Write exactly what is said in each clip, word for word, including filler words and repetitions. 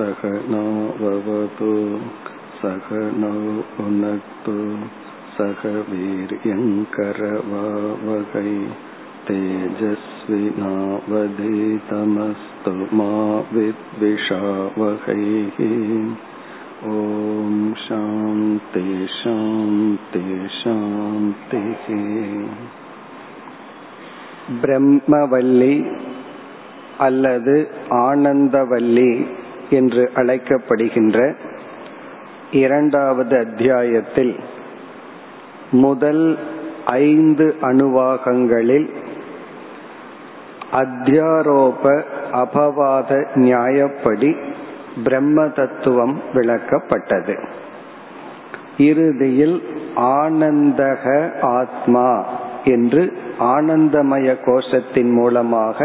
சகனோ வவது சகனோ புனக்து சகவீர்யங்கரவாவகை தேஜஸ்வினாவதீதமஸ்து மா வித்விஷாவகை. ஓம் சாந்தி சாந்தி சாந்தி. பிரம்மவல்லி அல்லது ஆனந்தவல்லி என்று அழைக்கப்படுகின்ற இரண்டாவது அத்தியாயத்தில் முதல் ஐந்து அணுவாகங்களில் அத்தியாரோப அபவாத நியாயப்படி பிரம்ம தத்துவம் விளக்கப்பட்டது. இறுதியில் ஆனந்தக ஆத்மா என்று ஆனந்தமய கோஷத்தின் மூலமாக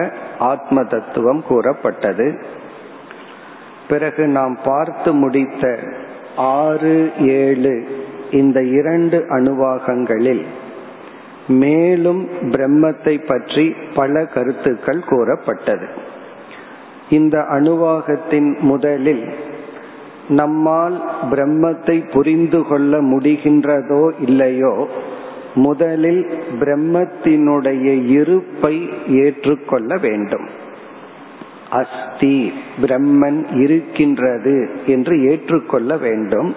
ஆத்ம தத்துவம் கூறப்பட்டது. பிறகு நாம் பார்த்து முடித்த ஆறு ஏழு இந்த இரண்டு அணுவாகங்களில் மேலும் பிரம்மத்தை பற்றி பல கருத்துக்கள் கூறப்பட்டது. இந்த அணுவாகத்தின் முதலில் நம்மால் பிரம்மத்தை புரிந்து கொள்ள முடிகின்றதோ இல்லையோ முதலில் பிரம்மத்தினுடைய இருப்பை ஏற்றுக்கொள்ள வேண்டும். அஸ்தி, பிரம்மன் இருக்கின்றது என்று ஏற்றுக்கொள்ள வேண்டும்.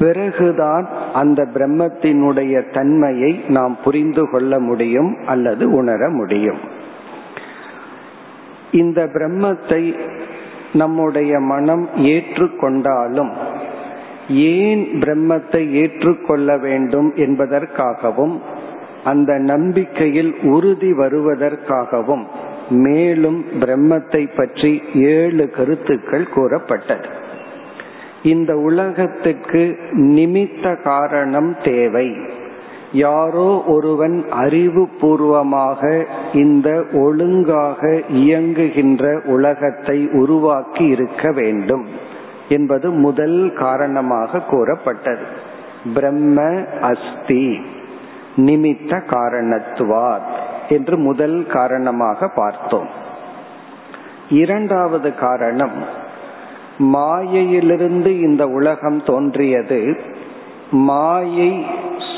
பிறகுதான் அந்த பிரம்மத்தினுடைய தன்மையை நாம் புரிந்து கொள்ள முடியும் அல்லது உணர முடியும். இந்த பிரம்மத்தை நம்முடைய மனம் ஏற்றுக்கொண்டாலும் ஏன் பிரம்மத்தை ஏற்றுக்கொள்ள வேண்டும் என்பதற்காகவும் அந்த நம்பிக்கையில் உறுதி வருவதற்காகவும் மேலும் பிரம்மத்தை பற்றி ஏழு கருத்துக்கள் கூறப்பட்டது. இந்த உலகத்துக்கு நிமித்த காரணம் தேவை. யாரோ ஒருவன் அறிவுபூர்வமாக இந்த ஒழுங்காக இயங்குகின்ற உலகத்தை உருவாக்கி இருக்க வேண்டும் என்பது முதல் காரணமாக கூறப்பட்டது. பிரம்ம அஸ்தி நிமித்த காரணத்துவார் என்று முதல் காரணமாக பார்த்தோம். இரண்டாவது காரணம், மாயையிலிருந்து இந்த உலகம் தோன்றியது. மாயை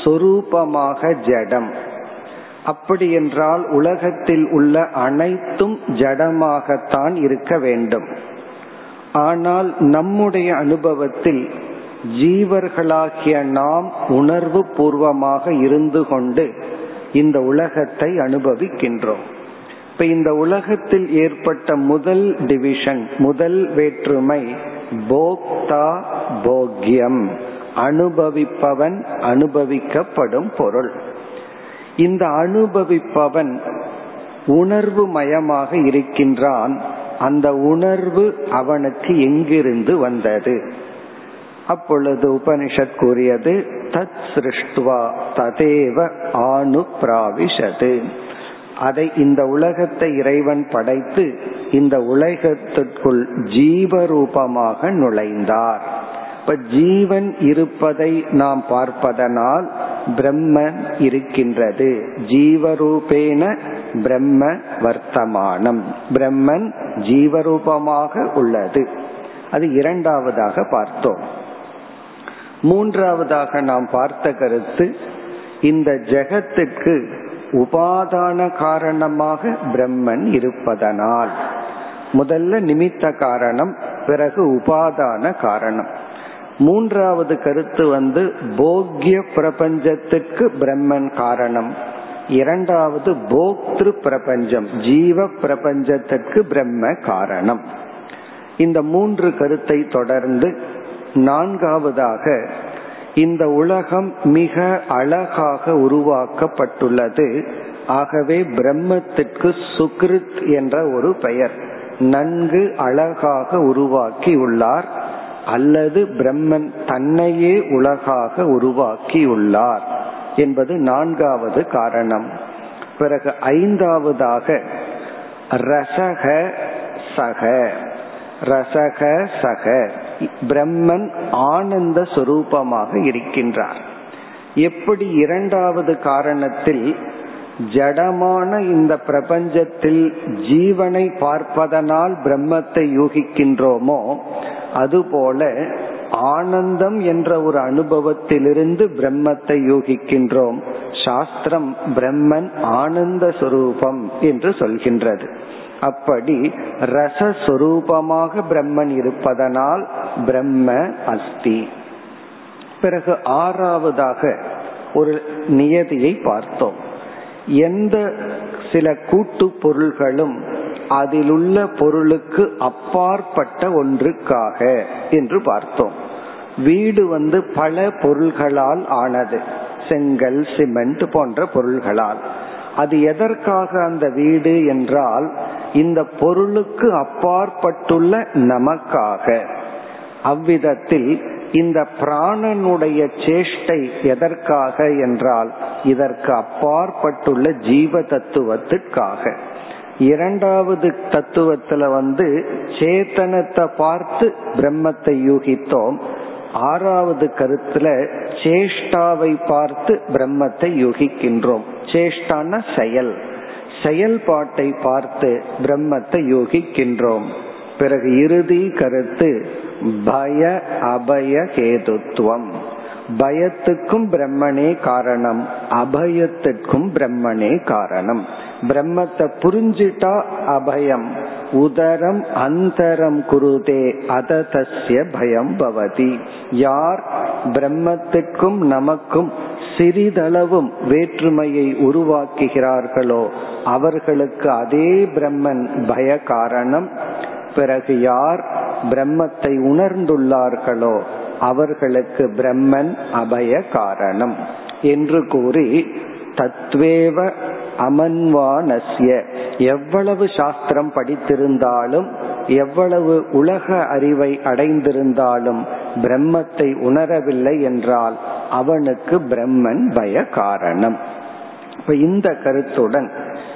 சொரூபமாக ஜடம். அப்படி என்றால் உலகத்தில் உள்ள அனைத்தும் ஜடமாகத்தான் இருக்க வேண்டும். ஆனால் நம்முடைய அனுபவத்தில் ஜீவர்களாகிய நாம் உணர்வு பூர்வமாக இருந்து கொண்டு இந்த உலகத்தை அனுபவிக்கின்றோம். இப்ப இந்த உலகத்தில் ஏற்பட்ட முதல் டிவிஷன், முதல் வேற்றுமை, போக்தா போக்யம், அனுபவிப்பவன் அனுபவிக்கப்படும் பொருள். இந்த அனுபவிப்பவன் உணர்வு மயமாக இருக்கின்றான். அந்த உணர்வு அவனுக்கு எங்கிருந்து வந்தது? அப்பொழுது உபனிஷத் கூறியது, தத் சிருஷ்டுவா ததேவ ஆனுப்ராவிஷது. அதை இந்த உலகத்தை இறைவன் படைத்து இந்த உலகத்திற்குள் ஜீவரூபமாக நுழைந்தார். இப்ப ஜீவன் இருப்பதை நாம் பார்ப்பதனால் பிரம்மன் இருக்கின்றது. ஜீவரூபேன பிரம்ம வர்த்தமானம், பிரம்மன் ஜீவரூபமாக உள்ளது. அது இரண்டாவதாக பார்த்தோம். மூன்றாவதாக நாம் பார்த்த கருத்து, இந்த ஜெகத்துக்கு உபாதான காரணமாக பிரம்மன் இருப்பதனால் முதல்ல நிமித்த காரணம், பிறகு உபாதான காரணம். மூன்றாவது கருத்து வந்து போக்ய பிரபஞ்சத்துக்கு பிரம்மன் காரணம், இரண்டாவது போக்திரு பிரபஞ்சம் ஜீவ பிரபஞ்சத்துக்கு பிரம்ம காரணம். இந்த மூன்று கருத்தை தொடர்ந்து நான்காவதாக, இந்த உலகம் மிக அழகாக உருவாக்கப்பட்டுள்ளது. ஆகவே பிரம்மத்திற்கு சுக்ருத் என்ற ஒரு பெயர், நன்கு அழகாக உருவாக்கி உள்ளார் அல்லது பிரம்மன் தன்னையே உலகாக உருவாக்கி உள்ளார் என்பது நான்காவது காரணம். பிறகு ஐந்தாவதாக ரசக சக, ரசக சக, பிரம்மன் ஆனந்த சுரூபமாக இருக்கின்றார். எப்படி இரண்டாவது காரணத்தில் ஜடமான இந்த பிரபஞ்சத்தில் ஜீவனை பார்ப்பதனால் பிரம்மத்தை யூகிக்கின்றோமோ அதுபோல ஆனந்தம் என்ற ஒரு அனுபவத்திலிருந்து பிரம்மத்தை யூகிக்கின்றோம். சாஸ்திரம் பிரம்மன் ஆனந்த சொரூபம் என்று சொல்கின்றது. அப்படி ரசஸ்வரூபமாக பிரம்மன் இருப்பதனால் பிரம்ம அஸ்தி. பிறகு ஆறாவதாக ஒரு நியதியை பார்த்தோம். எந்த சில கூட்டு பொருள்களும் அதிலுள்ள பொருளுக்கு அப்பாற்பட்ட ஒன்றுக்காக என்று பார்த்தோம். வீடு வந்து பல பொருள்களால் ஆனது, செங்கல் சிமெண்ட் போன்ற பொருள்களால். அது எதற்காக அந்த வீடு என்றால் இந்த பொருளுக்கு அப்பாற்பட்டுள்ள நமக்காக. அவ்விதத்தில் இந்த பிராணனுடைய சேஷ்டை எதற்காக என்றால் இதற்கு அப்பாற்பட்டுள்ள ஜீவ தத்துவத்திற்காக. இரண்டாவது தத்துவத்துல வந்து சேத்தனத்தை பார்த்து பிரம்மத்தை யூகித்தோம். ஆறாவது கருத்துல சேஷ்டாவை பார்த்து பிரம்மத்தை யூகிக்கின்றோம். சேஷ்டான செயல், செயல்பாட்டை பார்த்து பிரம்மத்தை யூகிக்கின்றோம். பிறகு இறுதி கருத்து பய அபய கேதுத்துவம். பயத்துக்கும் பிரம்மனே காரணம், அபயத்திற்கும் பிரம்மனே காரணம். பிரம்மத்தை புரிஞ்சிட்டா அபயம். உதரம் அந்தரம் குருதே அததஸ்ய பயம் பவதி. யார் பிரம்மத்திற்கும் நமக்கும் சிறிதளவும் வேற்றுமையை உருவாக்குகிறார்களோ அவர்களுக்கு அதே பிரம்மன் பய காரணம். பிறகு யார் பிரம்மத்தை உணர்ந்துள்ளார்களோ அவர்களுக்கு பிரம்மன் அபய காரணம் என்று கூறி தத்வேவ அமன்வானஸ்ய, எவ்வளவு சாஸ்திரம் படித்திருந்தாலும் எவ்வளவு உலக அறிவை அடைந்திருந்தாலும் பிரம்மத்தை உணரவில்லை என்றால் அவனுக்கு பிரம்மன் பய காரணம். இப்ப இந்த கருத்துடன்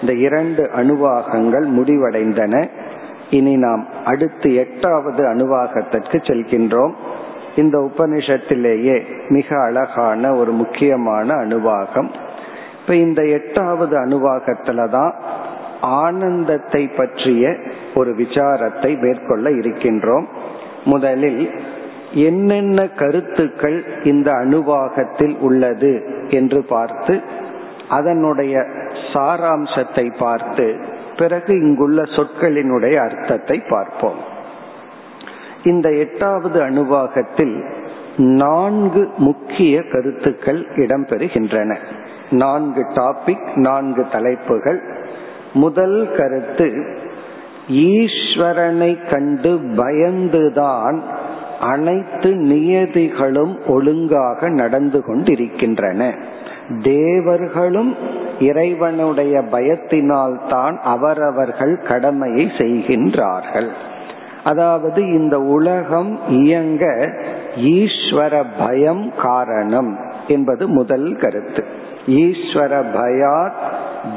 இந்த இரண்டு அணுவாகங்கள் முடிவடைந்தன. இனி நாம் அடுத்து எட்டாவது அணுவாகத்திற்கு செல்கின்றோம். இந்த உபனிஷத்திலேயே மிக அழகான ஒரு முக்கியமான அணுவாகம். இப்ப இந்த எட்டாவது அணுவாகத்துலதான் ஆனந்தத்தை பற்றிய ஒரு விசாரத்தை மேற்கொள்ள இருக்கின்றோம். முதலில் என்னென்ன கருத்துக்கள் இந்த அணுவாகத்தில் உள்ளது என்று பார்த்து அதனுடைய சாராம்சத்தை பார்த்து பிறகு இங்குள்ள சொற்களினுடைய அர்த்தத்தை பார்ப்போம். இந்த எட்டாவது அணுவாகத்தில் நான்கு முக்கிய கருத்துக்கள் இடம்பெறுகின்றன. நான்கு டாபிக், நான்கு தலைப்புகள். முதல் கருத்து, ஈஸ்வரனை கண்டு பயந்துதான் அனைத்து நியதிகளும் ஒழுங்காக நடந்து கொண்டிருக்கின்றன. தேவர்களும் இறைவனுடைய பயத்தினால் தான் அவரவர்கள் கடமையை செய்கின்றார்கள். அதாவது இந்த உலகம் இயங்க ஈஸ்வர பயம் காரணம் என்பது முதல் கருத்து. ஈஸ்வர பயாத்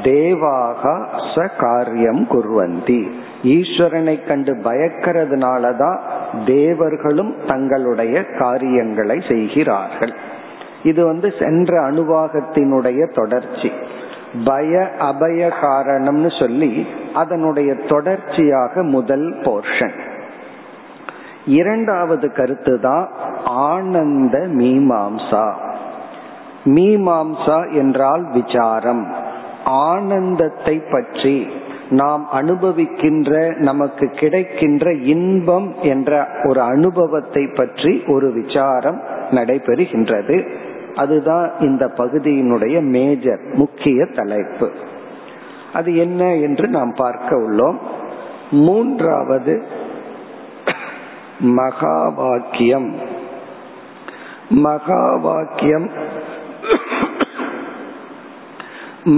தேவாக சகாரியம் குர்வந்தி. ஈஸ்வரனை கண்டு பயக்கிறதுனாலதான் தேவர்களும் தங்களுடைய காரியங்களை செய்கிறார்கள். இது வந்து சென்ற அணுவாகத்தினுடைய தொடர்ச்சி. பய அபய காரணம்னு சொல்லி அதனுடைய தொடர்ச்சியாக முதல் போர்ஷன். இரண்டாவது கருத்து தான் ஆனந்த மீமாம்சா. மீமாம்சா என்றால் விசாரம். ஆனந்தத்தை பற்றி நாம் அனுபவிக்கின்ற, நமக்கு கிடைக்கின்ற இன்பம் என்ற ஒரு அனுபவத்தை பற்றி ஒரு விசாரம் நடைபெறுகின்றது. அதுதான் இந்த பகுதியினுடைய மேஜர் முக்கிய தலைப்பு. அது என்ன என்று நாம் பார்க்க உள்ளோம். மூன்றாவது மகா வாக்கியம். மகா வாக்கியம்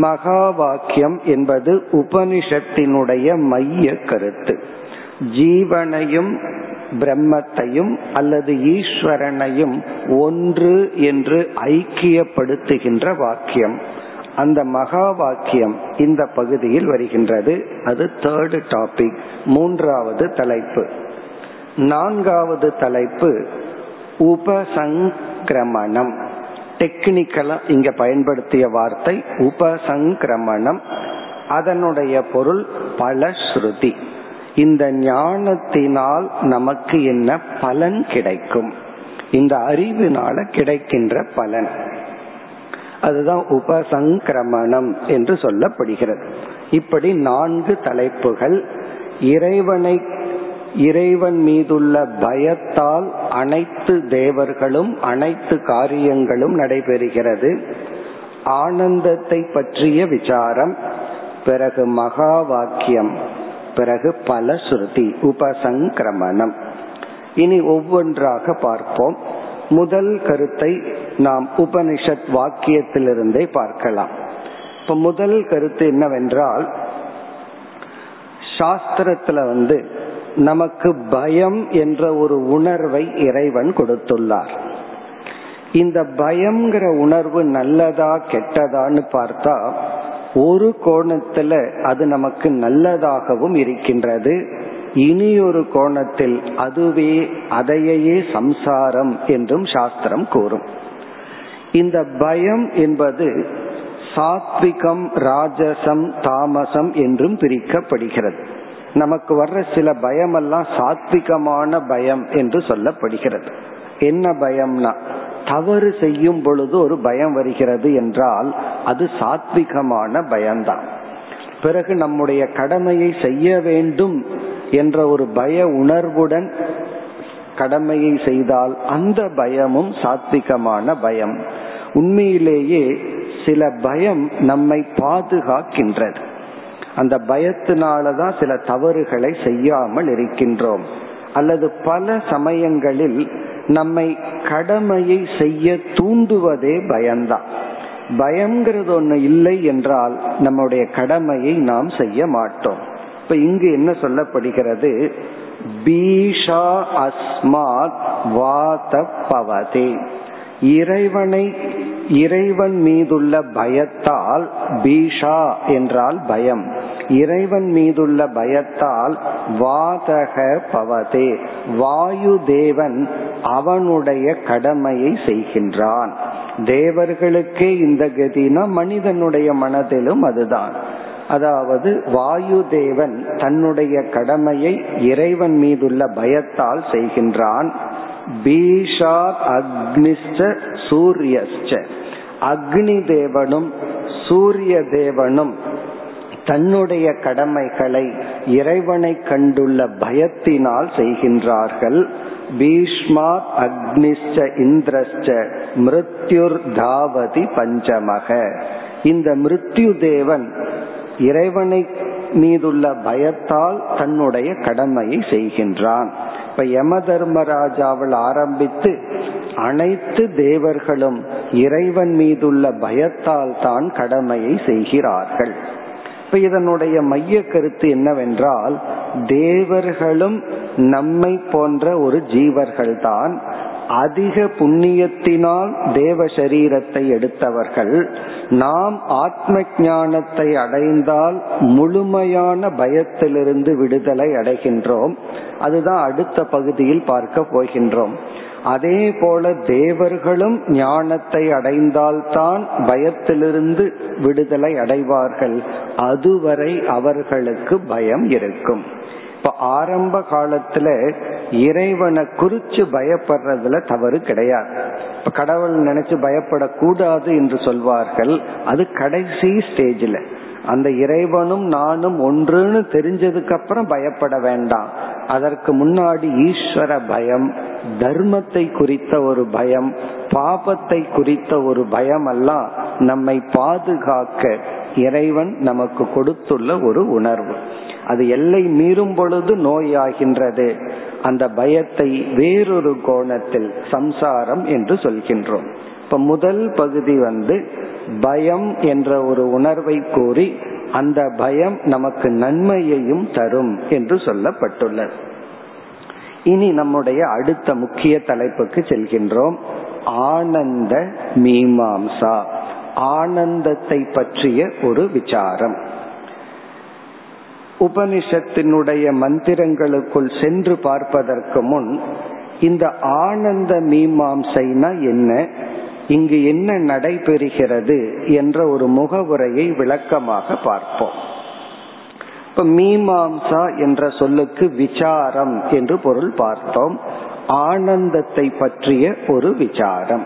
மகா வாக்கியம் என்பது உபனிஷத்தினுடைய மைய கருத்து. ஜீவனையும் பிரம்மத்தையும் அல்லது ஈஸ்வரனையும் ஒன்று என்று ஐக்கியப்படுத்துகின்ற வாக்கியம். அந்த மகா வாக்கியம் இந்த பகுதியில் வருகின்றது. அது தேர்ட் டாபிக், மூன்றாவது தலைப்பு. நான்காவது தலைப்பு உபசங்கிரமணம். டெக்னிக்கலா இங்க பயன்படுத்திய வார்த்தை உபசங்கிரமணம். அதனுடைய பொருள் பல ஸ்ருதி. இந்த ஞானத்தினால் நமக்கு என்ன பலன் கிடைக்கும், இந்த அறிவினால கிடைக்கின்ற பலன், அதுதான் உபசங்கிரமணம் என்று சொல்லப்படுகிறது. இப்படி நான்கு தலைப்புகள். இறைவனை இறைவன் மீதுள்ள பயத்தால் அனைத்து தேவர்களும் அனைத்து காரியங்களும் நடைபெறுகிறது. ஆனந்தத்தை பற்றிய விசாரம், பிறகு மகா வாக்கியம், பிறகு பல ஸ்ருதி, உபசங்கிரமணம். இனி ஒவ்வொன்றாக பார்ப்போம். முதல் கருத்தை நாம் உபனிஷத் வாக்கியத்திலிருந்தே பார்க்கலாம். இப்ப முதல் கருத்து என்னவென்றால், சாஸ்திரத்துல வந்து நமக்கு பயம் என்ற ஒரு உணர்வை இறைவன் கொடுத்துள்ளார். இந்த பயம்ங்கிற உணர்வு நல்லதா கெட்டதான்னு பார்த்தா, ஒரு கோணத்துல அது நமக்கு நல்லதாகவும் இருக்கின்றது, இனியொரு கோணத்தில் அதுவே அதையே சம்சாரம் என்றும் சாஸ்திரம் கூறும். இந்த பயம் என்பது சாத்விகம், ராஜசம், தாமசம் என்றும் பிரிக்கப்படுகிறது. நமக்கு வர்ற சில பயமெல்லாம் சாத்விகமான பயம் என்று சொல்லப்படுகிறது. என்ன பயம்னா, தவறு செய்யும் பொழுது ஒரு பயம் வருகிறது என்றால் அது சாத்விகமான பயம்தான். பிறகு நம்முடைய கடமையை செய்ய வேண்டும் என்ற ஒரு பய உணர்வுடன் கடமையை செய்தால் அந்த பயமும் சாத்விகமான பயம். உண்மையிலேயே சில பயம் நம்மை பாதுகாக்கின்றது. அந்த பயத்தினாலதான் சில தவறுகளை செய்யாமல் இருக்கின்றோம். அல்லது பல சமயங்களில் நம்மை கடமையை செய்ய தூண்டுவதே பயம்தான். பயம்ங்கிறது ஒண்ணு இல்லை என்றால் நம்முடைய கடமையை நாம் செய்ய மாட்டோம். இப்ப இங்கு என்ன சொல்லப்படுகிறது, பீஷா அஸ்மாத் வாதபவதே, இறைவனை இறைவன் மீதுள்ள பயத்தால், பீஷா என்றால் பயம், இறைவன் மீதுள்ள பயத்தால் வாதக பவதே, வாயு தேவன் அவனுடைய கடமையை செய்கின்றான். தேவர்களுக்கே இந்த கதினா மனிதனுடைய மனதிலும் அதுதான். அதாவது வாயு தேவன் தன்னுடைய கடமையை இறைவன் மீதுள்ள பயத்தால் செய்கின்றான். பீஷா அக்னிஷ்ட சூரியஷ்ட, அக்னி தேவனும் சூரிய தேவனும் தன்னுடைய கடமைகளை இறைவனை கண்டுள்ள பயத்தினால் செய்கின்றார்கள். பீஷ்மா அக்னிஷ்ட இந்திரஷ்ட மிருத்யுர் தாவதி பஞ்சமக, இந்த மிருத்யு தேவன் இறைவனை மீதுள்ள பயத்தால் தன்னுடைய கடமையை செய்கின்றான். இப்ப யம தர்மராஜாவில் ஆரம்பித்து அனைத்து தேவர்களும் இறைவன் மீதுள்ள பயத்தால் தான் கடமையை செய்கிறார்கள். இப்ப இதனுடைய மைய கருத்து என்னவென்றால், தேவர்களும் நம்மை போன்ற ஒரு ஜீவர்கள் தான். அதிக புண்ணியத்தினால் தேவ சரீரத்தை எடுத்தவர்கள். நாம் ஆத்ம ஞானத்தை அடைந்தால் முழுமையான பயத்திலிருந்து விடுதலை அடைகின்றோம். அதுதான் அடுத்த பகுதியில் பார்க்க போகின்றோம். அதே போல தேவர்களும் ஞானத்தை அடைந்தால்தான் பயத்திலிருந்து விடுதலை அடைவார்கள். அதுவரை அவர்களுக்கு பயம் இருக்கும். இப்ப ஆரம்ப காலத்துல இறைவனை குறிச்சு பயப்படுறதுல தவறு கிடையாது. இப்ப கடவுள் நினைச்சு பயப்படக்கூடாது என்று சொல்வார்கள். அது கடைசி ஸ்டேஜ்ல, அந்த இறைவனும் நானும் ஒன்றுன்னு தெரிஞ்சதுக்கு அப்புறம் பயப்பட வேண்டாம். அதற்கு முன்னாடி ஈஸ்வர பயம், தர்மத்தை குறித்த ஒரு பயம், பாபத்தை குறித்த ஒரு பயம் எல்லாம் நம்மை பாதுகாக்க இறைவன் நமக்கு கொடுத்துள்ள ஒரு உணர்வு. அது எல்லை மீறும் பொழுது நோயாகின்றது. அந்த பயத்தை வேறொரு கோணத்தில் சம்சாரம் என்று சொல்கின்றோம். இப்ப முதல் பகுதி வந்து பயம் என்ற ஒரு உணர்வை கூறி அந்த பயம் நமக்கு நன்மையையும் தரும் என்று சொல்லப்பட்டுள்ளது. இனி நம்முடைய அடுத்த முக்கிய தலைப்புக்கு செல்கின்றோம், ஆனந்த மீமாம்சா, ஆனந்தத்தை பற்றிய ஒரு விசாரம். உபனிஷத்தினுடைய மந்திரங்களுக்குள் சென்று பார்ப்பதற்கு முன் இந்த ஆனந்த மீமாம்சைனா என்ன, இங்கு என்ன நடைபெறுகிறது என்ற ஒரு முகவுரையை விளக்கமாக பார்ப்போம். இப்ப மீமாம்சா என்ற சொல்லுக்கு விசாரம் என்று பொருள் பார்த்தோம். ஆனந்தத்தை பற்றிய ஒரு விசாரம்.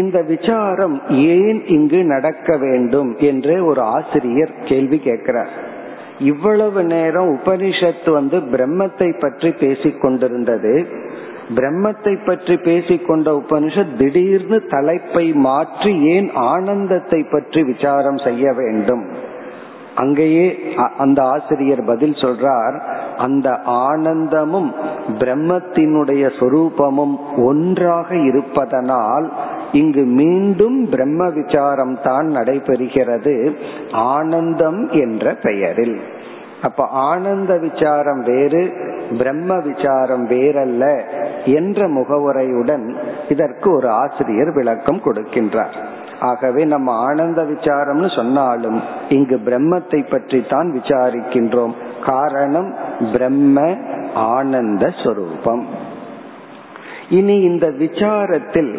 இந்த விசாரம் ஏன் இங்கு நடக்க வேண்டும் என்று ஒரு ஆசிரியர் கேள்வி கேட்கிறார். இவ்வளவு நேரம் உபனிஷத்து வந்து பிரம்மத்தை பற்றி பேசிக் கொண்டிருந்தது. பிரம்மத்தை பற்றி பேசிக்கொண்ட உபனிஷத் திடீர்னு தலைப்பை மாற்றி ஏன் ஆனந்தத்தை பற்றி விசாரம் செய்ய வேண்டும்? அங்கேயே அந்த ஆசிரியர் பதில் சொல்றார், அந்த ஆனந்தமும் பிரம்மத்தினுடைய சொரூபமும் ஒன்றாக இருப்பதனால் இங்கு மீண்டும் பிரம்ம விசாரம் தான் நடைபெறுகிறது ஆனந்தம் என்ற பெயரில். அப்ப ஆனந்த விசாரம் வேறு, பிரம்ம விசாரம் வேறல்ல என்ற முகவுரையுடன் இதற்கு ஒரு ஆசிரியர் விளக்கம் கொடுக்கின்றார். ஆகவே நம்ம ஆனந்த விசாரம்னு சொன்னாலும் இங்கு பிரம்மத்தை பற்றி தான் விசாரிக்கின்றோம். காரணம் பிரம்ம ஆனந்த ஸ்வரூபம். இனி இந்த விசாரத்தில்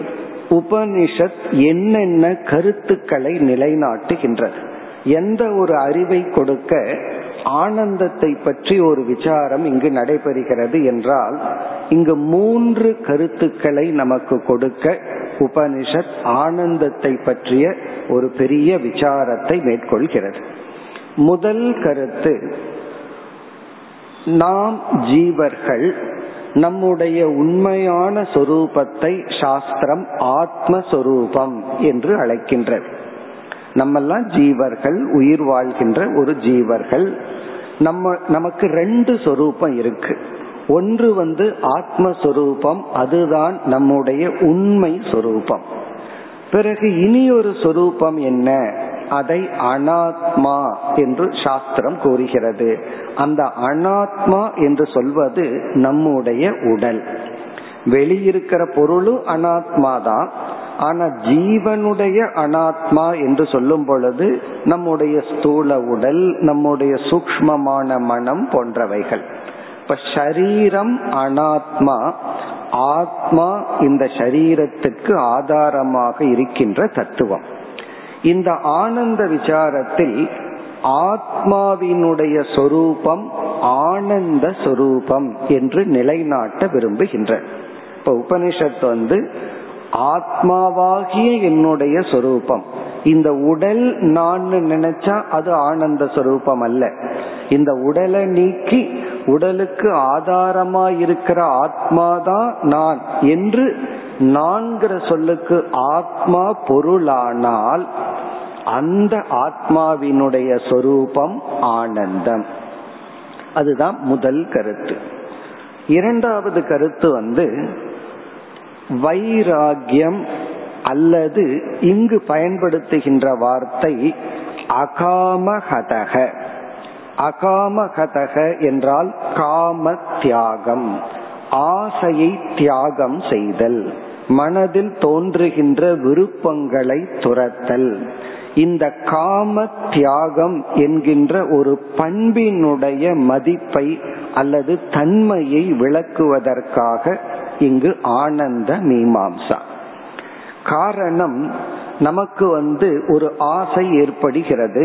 உபனிஷத் என்னென்ன கருத்துக்களை நிலைநாட்டுகின்றது, எந்த ஒரு அறிவை கொடுக்க ஆனந்தத்தை பற்றி ஒரு விசாரம் இங்கு நடைபெறுகிறது என்றால், இங்கு மூன்று கருத்துக்களை நமக்கு கொடுக்க உபனிஷத் ஆனந்தத்தை பற்றிய ஒரு பெரிய விசாரத்தை மேற்கொள்கிறது. முதல் கருத்து, நாம் ஜீவர்கள் நம்முடைய உண்மையான சொரூபத்தை சாஸ்திரம் ஆத்மஸ்வரூபம் என்று அழைக்கின்றது. நம்மெல்லாம் ஜீவர்கள், உயிர் வாழ்கின்ற ஒரு ஜீவர்கள். நம்ம நமக்கு ரெண்டு சொரூபம் இருக்கு. ஒன்று வந்து ஆத்மஸ்வரூபம், அதுதான் நம்முடைய உண்மை சொரூபம். பிறகு இனி ஒரு சொரூபம் என்ன, அதை அனாத்மா என்று சாஸ்திரம் கூறுகிறது. அந்த அனாத்மா என்று சொல்வது நம்முடைய உடல். வெளியிருக்கிற பொருளும் அனாத்மா தான். ஆனா ஜீவனுடைய அனாத்மா என்று சொல்லும் பொழுது நம்முடைய ஸ்தூல உடல், நம்முடைய சூக்ஷ்மமான மனம் போன்றவைகள். இப்ப சரீரம் அனாத்மா, ஆத்மா இந்த சரீரத்துக்கு ஆதாரமாக இருக்கின்ற தத்துவம். இந்த ஆனந்த விசாரத்தில் ஆத்மாவினுடைய சொரூபம் ஆனந்த சொரூபம் என்று நிலைநாட்ட விரும்புகின்ற இப்ப உபனிஷத்து வந்து ஆத்மாவாகிய என்னுடைய சொரூபம். இந்த உடல் நான் நினைச்சா அது ஆனந்த சொரூபம் அல்ல. இந்த உடலை நீக்கி உடலுக்கு ஆதாரமாயிருக்கிற ஆத்மாதான் நான் என்று நான்கிற சொல்லுக்கு ஆத்மா பொருளானால் அந்த ஆத்மாவினுடைய சொரூபம் ஆனந்தம். அதுதான் முதல் கருத்து. இரண்டாவது கருத்து வந்து வைராகியம், அல்லது இங்கு பயன்படுத்துகின்ற வார்த்தை அகாமஹதக. அகாமஹதக என்றால் காம தியாகம், ஆசையை தியாகம் செய்தல், மனதில் தோன்றுகின்ற விருப்பங்களை துரத்தல். இந்த காம தியாகம் என்கின்ற ஒரு பண்பினுடைய மதிப்பை அல்லது தன்மையை விளக்குவதற்காக இங்கு ஆனந்த மீமாம்சா. காரணம், நமக்கு வந்து ஒரு ஆசை ஏற்படுகிறது.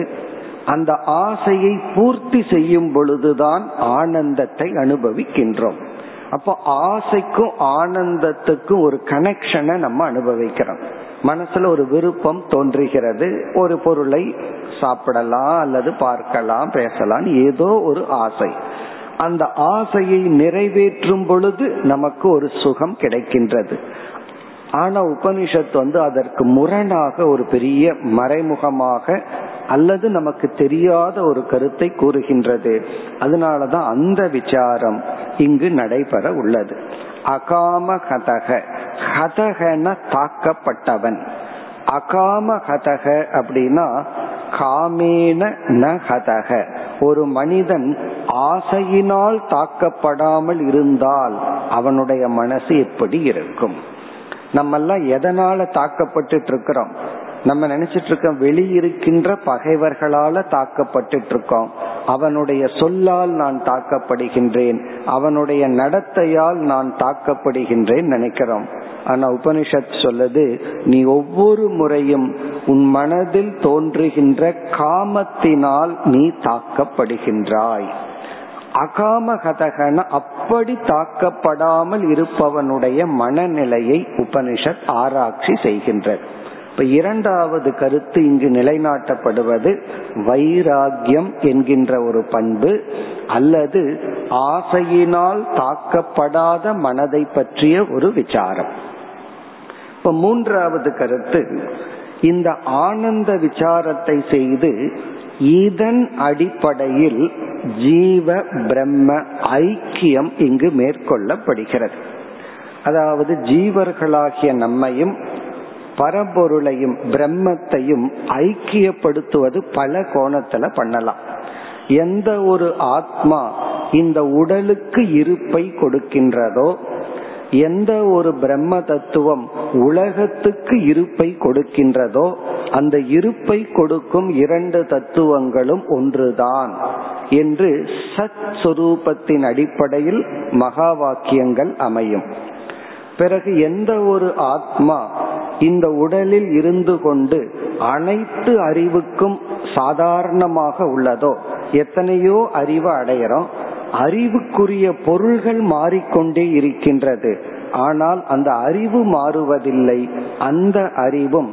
அந்த ஆசையை பூர்த்தி செய்யும் பொழுதுதான் ஆனந்தத்தை அனுபவிக்கின்றோம். அப்போ ஆசைக்கும் ஆனந்தத்துக்கும் ஒரு கனெக்ஷனை நம்ம அனுபவிக்கிறோம். மனசுல ஒரு விருப்பம் தோன்றுகிறது, ஒரு பொருளை சாப்பிடலாம் அல்லது பார்க்கலாம் பேசலாம், ஏதோ ஒரு ஆசை. அந்த ஆசையை நிறைவேற்றும் பொழுது நமக்கு ஒரு சுகம் கிடைக்கின்றது. ஆனா உபனிஷத்து வந்து அதற்கு முரணாக ஒரு பெரிய மறைமுகமாக அல்லது நமக்கு தெரியாத ஒரு கருத்தை கூறுகின்றது. அதனாலதான் அந்த விசாரம் இங்கு நடைபெற உள்ளது. அகாம ஹதக, ஹதகன தாக்கப்பட்டவன். அகாம ஹதக அப்படின்னா காமேன ந ஹதக. ஒரு மனிதன் ஆசையினால் தாக்கப்படாமல் இருந்தால் அவனுடைய மனசு எப்படி இருக்கும்? நம்மெல்லாம் எதனால தாக்கப்பட்டு இருக்கிறோம்? நம்ம நினைச்சிட்டு இருக்கோம் வெளியிருக்கின்ற பகைவர்களால தாக்கப்பட்டு இருக்கோம், அவனுடைய சொல்லால் நான் தாக்கப்படுகின்றேன், அவனுடைய நடத்தையால் நான் தாக்கப்படுகின்றேன் நினைக்கிறோம். ஆனா உபனிஷத் சொல்லுது, நீ ஒவ்வொரு முறையும் உன் மனதில் தோன்றுகின்ற காமத்தினால் நீ தாக்கப்படுகின்றாய். அகாமகதகன அப்படி தாக்கப்படாமல் இருப்பவனுடைய மனநிலையை உபனிஷத் ஆராய்ச்சி செய்கின்றது. இப்ப இரண்டாவது கருத்து இங்கு நிலைநாட்டப்படுவது வைராகியம் என்கின்ற ஒரு பண்பு, அல்லது ஆசையினால் தாக்கப்படாத மனதை பற்றிய ஒரு விசாரம். இப்ப மூன்றாவது கருத்து, இந்த ஆனந்த விசாரத்தை செய்து இதன் அடிப்படையில் ஜீவ பிரம்ம ஐக்கியம் இங்கு மேற்கொள்ளப்படுகிறது. அதாவது ஜீவர்களாகிய நம்மையும் பரம்பொருளையும் பிரம்மத்தையும் ஐக்கியப்படுத்துவது பல கோணத்துல பண்ணலாம். எந்த ஒரு ஆத்மா இந்த உடலுக்கு இருப்பை கொடுக்கின்றதோ, எந்த ஒரு பிரம்ம தத்துவம் உலகத்துக்கு இருப்பை கொடுக்கின்றதோ, அந்த இருப்பை கொடுக்கும் இரண்டு தத்துவங்களும் ஒன்றுதான் என்று சத் சுரூபத்தின் அடிப்படையில் மகா வாக்கியங்கள் அமையும். பிறகு எந்த ஒரு ஆத்மா இந்த உடலில் இருந்து கொண்டு அனைத்து அறிவுக்கும் சாதாரணமாக உள்ளதோ, எத்தனையோ அறிவு அடையறோம், அறிவுக்குரிய பொருள்கள் மாறிக்கொண்டே இருக்கின்றது, ஆனால் அந்த அறிவு மாறுவதில்லை. அந்த அறிவும்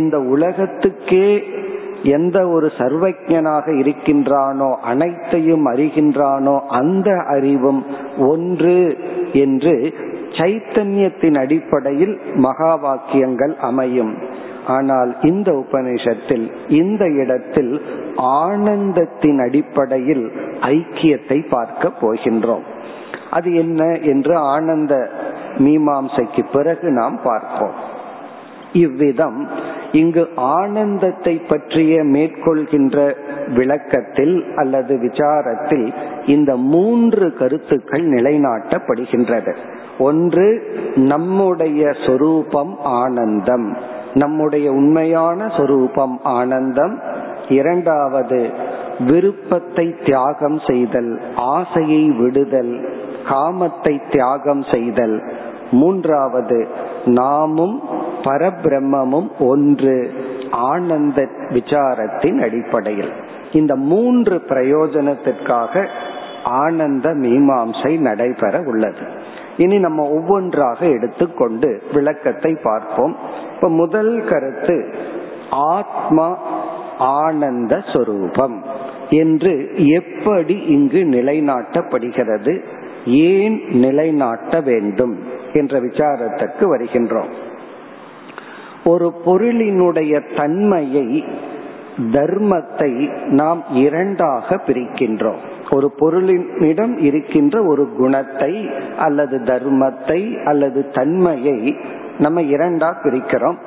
இந்த உலகத்துக்கே எந்த ஒரு சர்வஜனாக இருக்கின்றானோ, அனைத்தையும் அறிகின்றானோ, அந்த அறிவும் ஒன்று என்று சைத்தன்யத்தின் அடிப்படையில் மகா வாக்கியங்கள் அமையும். ஆனால் இந்த உபநிஷத்தில் இந்த இடத்தில் ஆனந்தத்தின் அடிப்படையில் ஐக்கியத்தை பார்க்க போகின்றோம். அது என்ன என்று ஆனந்த மீமாம்சைக்கு பிறகு நாம் பார்ப்போம். இவ்விதம் இங்கு ஆனந்தத்தை பற்றிய மேற்கொள்கின்ற விளக்கத்தில் அல்லது விசாரத்தில் இந்த மூன்று கருத்துக்கள் நிலைநாட்டப்படுகின்றது. ஒன்று, நம்முடைய சொரூபம் ஆனந்தம், நம்முடைய உண்மையான சொரூபம் ஆனந்தம். இரண்டாவது, விருப்பத்தை தியாகம் செய்தல், ஆசையை விடுதல், காமத்தை தியாகம் செய்தல். மூன்றாவது, நாமும் பரபிரம்மமும் ஒன்று ஆனந்த விசாரத்தின் அடிப்படையில். இந்த மூன்று பிரயோஜனத்திற்காக ஆனந்த மீமாம்சை நடைபெற உள்ளது. இனி நம்ம ஒவ்வொன்றாக எடுத்துக்கொண்டு விளக்கத்தை பார்ப்போம். இப்ப முதல் கருத்து, ஆத்மா ஆனந்த சொரூபம் என்று எப்படி இங்கு நிலைநாட்டப்படுகிறது, ஏன் நிலைநாட்ட வேண்டும் என்ற விசாரத்திற்கு வருகின்றோம். ஒரு பொருளினுடைய தன்மையை, தர்மத்தை நாம் இரண்டாக பிரிக்கின்றோம். ஒரு பொருளினிடம் இருக்கின்ற ஒரு குணத்தை அல்லது தர்மத்தை அல்லது தன்மையை நம்ம இரண்டா பிரிக்கிறோம்.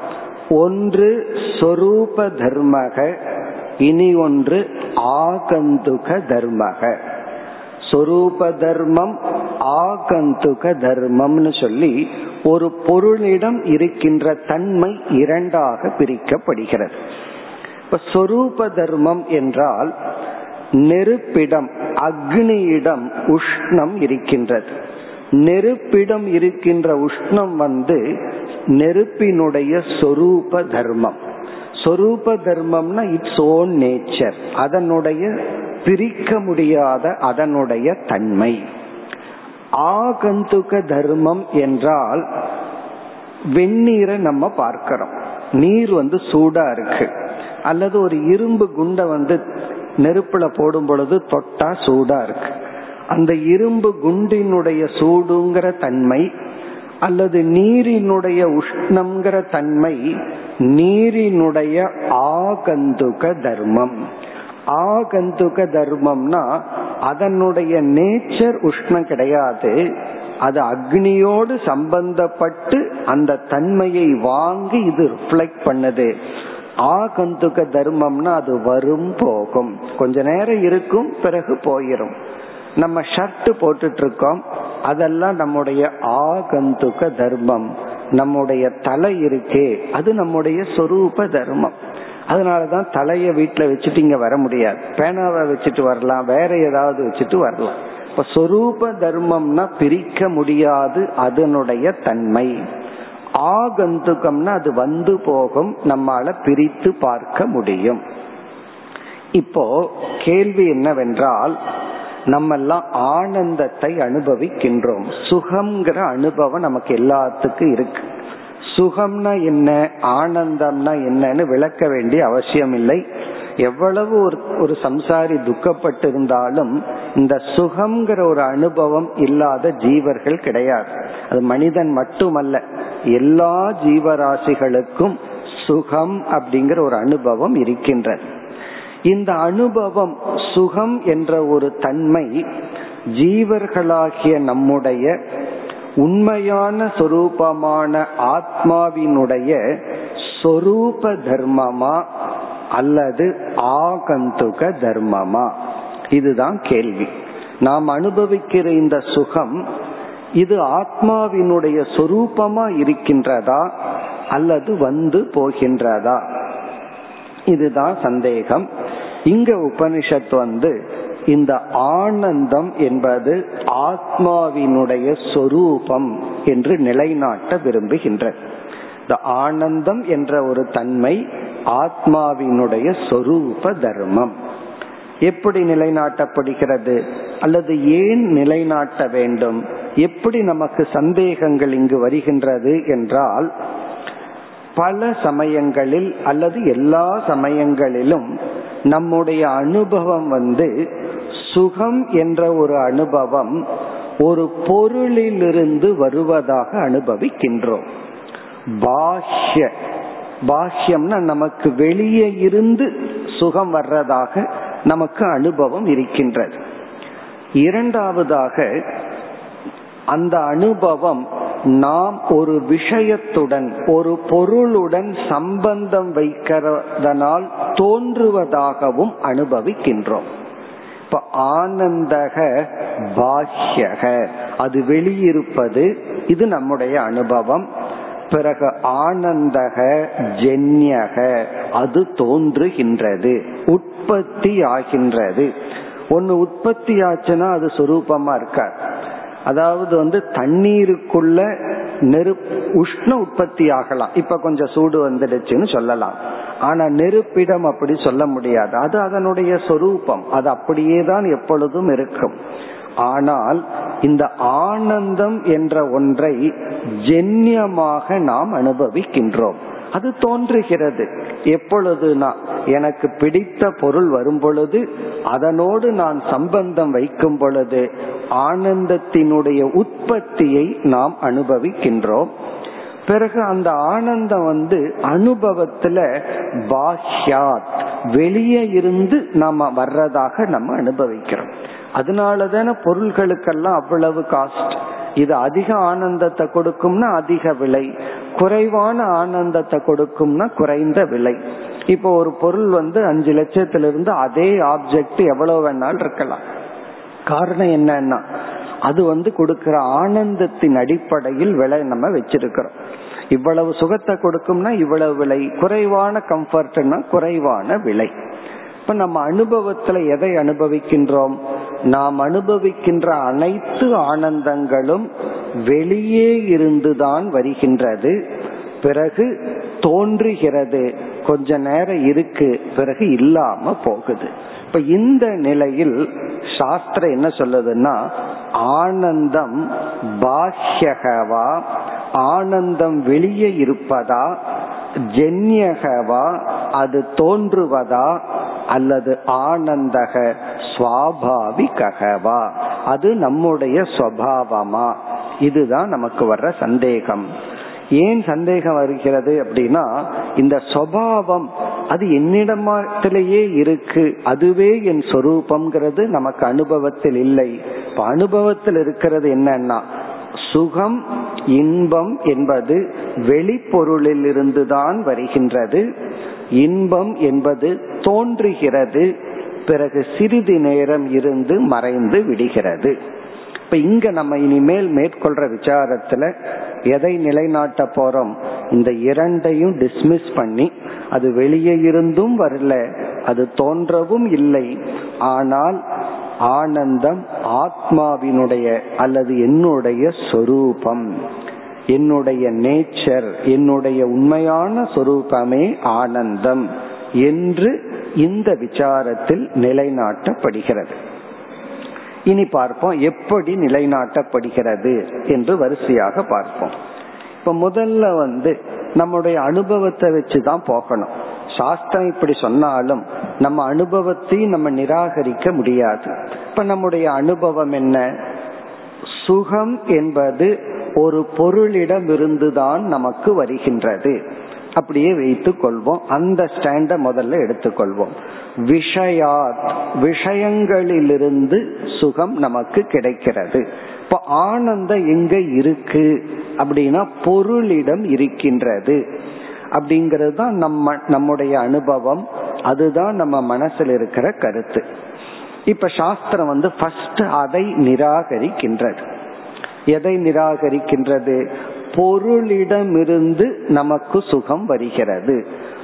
ஒன்று சொரூப தர்மக, இனி ஒன்று ஆகந்துக தர்மக. சொரூப தர்மம் ஆகந்துக தர்மம்னு சொல்லி ஒரு பொருளிடம் இருக்கின்ற தன்மை இரண்டாக பிரிக்கப்படுகிறது. இப்ப சொரூப தர்மம் என்றால் நெருப்பிடம், அக்னியிடம் உஷ்ணம் இருக்கின்றது. நெருப்பிடம் இருக்கின்ற உஷ்ணம் வந்து நெருப்பினுடைய சொரூப தர்மம். சொரூப தர்மம்னா இட்ஸ் ஓன் நேச்சர், அதனுடைய பிரிக்க முடியாத அதனுடைய தன்மை. ஆகந்துக தர்மம் என்றால் வெந்நீரை நம்ம பார்க்கிறோம். நீர் வந்து சூடா இருக்கு, அல்லது ஒரு இரும்பு குண்டை வந்து நெருப்புல போடும் பொழுது தொட்டா சூடா இருக்கு. அந்த இரும்பு குண்டினுடைய சூடுங்கிற தன்மை அல்லது நீரினுடைய உஷ்ணம்ங்கிற தன்மை நீரினுடைய ஆகந்துக தர்மம். ஆகந்துக தர்மம்னா அதனுடைய நேச்சர் உஷ்ணம் கிடையாது, அது அக்னியோடு சம்பந்தப்பட்டு அந்த தன்மையை வாங்கி இது ரிஃப்ளெக்ட் பண்ணுது. ஆகந்துக தர்மம்னா அது வரும் போகும், கொஞ்ச நேரம் இருக்கும் பிறகு போயிரும். நம்ம ஷர்ட் போட்டுட்டு இருக்கோம், அதெல்லாம் நம்முடைய ஆகந்துக தர்மம். நம்முடைய தலை இருக்கே, அது நம்முடைய சொரூப தர்மம். அதனாலதான் தலைய வீட்டுல வச்சுட்டு இங்க வர முடியாது, பேனாவை வச்சுட்டு வரலாம், வேற ஏதாவது வச்சுட்டு வரலாம். இப்ப சொரூப தர்மம்னா பிரிக்க முடியாது அதனுடைய தன்மை. ஆகந்துகம்னா அது வந்து போகும், நம்மால பிரித்து பார்க்க முடியும். இப்போ கேள்வி என்னவென்றால், நம்மெல்லாம் ஆனந்தத்தை அனுபவிக்கின்றோம், சுகம்ங்கிற அனுபவம் நமக்கு எல்லாத்துக்கும் இருக்கு. சுகம்னா என்ன, ஆனந்தம்னா என்னன்னு விளக்க வேண்டிய அவசியம் இல்லை. எவ்வளவு ஒரு ஒரு சம்சாரி துக்கப்பட்டிருந்தாலும் இந்த சுகம்ங்கிற ஒரு அனுபவம் இல்லாத ஜீவர்கள் கிடையாது. அது மனிதன் மட்டுமல்ல, எல்லா ஜீவராசிகளுக்கும் சுகம் அப்படிங்கிற ஒரு அனுபவம் இருக்கின்றது. இந்த அனுபவம், சுகம் என்ற ஒரு தன்மை ஜீவர்களாகிய நம்முடைய உண்மையான சொரூபமான ஆத்மாவினுடைய சொரூப தர்மமா அல்லது ஆகந்துக தர்மமா, இதுதான் கேள்வி. நாம் அனுபவிக்கிற இந்த சுகம் இது ஆத்மாவினுடைய சொரூபமா இருக்கின்றதா அல்லது வந்து போகின்றதா, இதுதான் சந்தேகம். இங்க உபனிஷத் வந்து இந்த ஆனந்தம் என்பது ஆத்மாவினுடைய சொரூபம் என்று நிலைநாட்ட விரும்புகின்ற இந்த ஆனந்தம் என்ற ஒரு தன்மை ஆத்மாவினுடைய சொரூப தர்மம். எப்படி நிலைநாட்டப்படுகிறது அல்லது ஏன் நிலைநாட்ட வேண்டும், எப்படி நமக்கு சந்தேகங்கள் இங்கு வருகின்றது என்றால், பல சமயங்களில் அல்லது எல்லா சமயங்களிலும் நம்முடைய அனுபவம் வந்து சுகம் என்ற ஒரு அனுபவம் ஒரு பொருளிலிருந்து வருவதாக அனுபவிக்கின்றோம். பாஹ்ய பாஹ்யம்னா நமக்கு வெளியே இருந்து சுகம் வர்றதாக நமக்கு அனுபவம் இருக்கின்றது. இரண்டாவதாக, அந்த அனுபவம் நாம் ஒரு விஷயத்துடன் ஒரு பொருளுடன் சம்பந்தம் வைக்கிறதனால் தோன்றுவதாகவும் அனுபவிக்கின்றோம். இப்ப ஆனந்தக பாஹ்யக, அது வெளியிருப்பது, இது நம்முடைய அனுபவம். பிறகு ஆனந்தக ஜன்யக, அது தோன்றுகின்றது, உற்பத்தி ஆகின்றது. ஒன்னு உற்பத்தி ஆச்சுன்னா அது சொரூபமா இருக்காது. அதாவது வந்து தண்ணீருக்குள்ள நெருப்பு உஷ்ண உற்பத்தி ஆகலாம், இப்ப கொஞ்சம் சூடு வந்துடுச்சுன்னு சொல்லலாம். ஆனா நெருப்பிடம் அப்படி சொல்ல முடியாது, அது அதனுடைய சொரூபம், அது அப்படியே தான் எப்பொழுதும் இருக்கும். ஆனால் இந்த ஆனந்தம் என்ற ஒன்றை ஜென்யமாக நாம் அனுபவிக்கின்றோம், அது தோன்றுகிறது. எப்பொழுதுனா எனக்கு பிடித்த பொருள் வரும் பொழுது, அதனோடு நான் சம்பந்தம் வைக்கும் பொழுது ஆனந்தத்தினுடைய உற்பத்தியை நாம் அனுபவிக்கின்றோம். பிறகு அந்த ஆனந்தம் வந்து அனுபவத்துல பாஹ்யாத், வெளியே இருந்து நாம வர்றதாக நம்ம அனுபவிக்கிறோம். அதனாலதான பொருள்களுக்கெல்லாம் அவ்வளவு காஸ்ட். இது அதிக ஆனந்தத்தை கொடுக்கும்னா அதிக விலை, குறைவான ஆனந்தத்தை கொடுக்கும்னா குறைந்த விலை. இப்போ ஒரு பொருள் வந்து அஞ்சு லட்சத்திலிருந்து அதே ஆப்ஜெக்ட் எவ்வளவு வேணாலும் இருக்கலாம். காரணம் என்னன்னா, அது வந்து கொடுக்கிற ஆனந்தத்தின் அடிப்படையில் விலை நம்ம வச்சிருக்கிறோம். இவ்வளவு சுகத்தை கொடுக்கும்னா இவ்வளவு விலை, குறைவான கம்ஃபர்ட்னா குறைவான விலை. இப்ப நம்ம அனுபவத்துல எதை அனுபவிக்கின்றோம், நாம் அனுபவிக்கின்ற அனைத்து ஆனந்தங்களும் வெளியே இருந்துதான் வருகின்றது, பிறகு தோன்றுகிறது, கொஞ்ச நேரம் இருக்கு, பிறகு இல்லாம போகுது. இப்ப இந்த நிலையில் சாஸ்திரம் என்ன சொல்லுதுன்னா, ஆனந்தம் பாஹ்யகவா, ஆனந்தம் வெளியே இருப்பதா, ஜென்யகவா, அது தோன்றுவதா, அல்லது ஆனந்தக ஸ்வாபாவிககவா, அது நம்முடைய ஸ்வபாவமா, இதுதான் நமக்கு வர்ற சந்தேகம். ஏன் சந்தேகம் வருகிறது அப்படின்னா, இந்த சுபாவம் அது என்னிடமாத்திலேயே இருக்கு, அதுவே என் சொரூபம்ங்கிறது நமக்கு அனுபவத்தில் இல்லை. இப்ப அனுபவத்தில் இருக்கிறது என்னன்னா, சுகம் இன்பம் என்பது வெளிப்பொருளில் இருந்துதான் வருகின்றது, இன்பம் என்பது தோன்றுகிறது, பிறகு சிறிது நேரம் இருந்து மறைந்து விடுகிறது. இப்ப இங்க நம்ம இனிமேல் மேற்கொள்ற விசாரத்துல எதை நிலைநாட்ட போறோம், இந்த இரண்டையும் டிஸ்மிஸ் பண்ணி அது வெளியே இருந்தும் வரல, அது தோன்றவும் இல்லை, ஆனால் ஆனந்தம் ஆத்மாவினுடைய அல்லது என்னுடைய சொரூபம், என்னுடைய நேச்சர், என்னுடைய உண்மையான சொரூபமே ஆனந்தம் என்று இந்த விசாரத்தில் நிலைநாட்டப்படுகிறது. இனி பார்ப்போம் எப்படி நிலைநாட்டப்படுகிறது என்று வரிசையாக பார்ப்போம். இப்ப முதல்ல வந்து நம்முடைய அனுபவத்தை வச்சுதான் போகணும். சாஸ்திரம் இப்படி சொன்னாலும் நம்ம அனுபவத்தையும் நம்ம நிராகரிக்க முடியாது. இப்ப நம்முடைய அனுபவம் என்ன? சுகம் என்பது ஒரு பொருளிடம் இருந்துதான் நமக்கு வருகின்றது அப்படியே வைத்துக் கொள்வோம். அந்த ஸ்டாண்ட முதல்ல எடுத்துக்கொள்வோம். விஷயாத், விஷயங்களிலிருந்து சுகம் நமக்கு கிடைக்கிறது. இப்ப ஆனந்தம் எங்க இருக்கு அப்படின்னா பொருளிடம் இருக்கின்றது அப்படிங்கிறது தான் நம்ம நம்முடைய அனுபவம். அதுதான் நம்ம மனசுல இருக்கிற கருத்து. இப்ப சாஸ்திரம் வந்து ஃபர்ஸ்ட் அதை நிராகரிக்கின்றது. எதை நிராகரிக்கின்றது? பொருளிடமிருந்து நமக்கு சுகம் வருகிறது.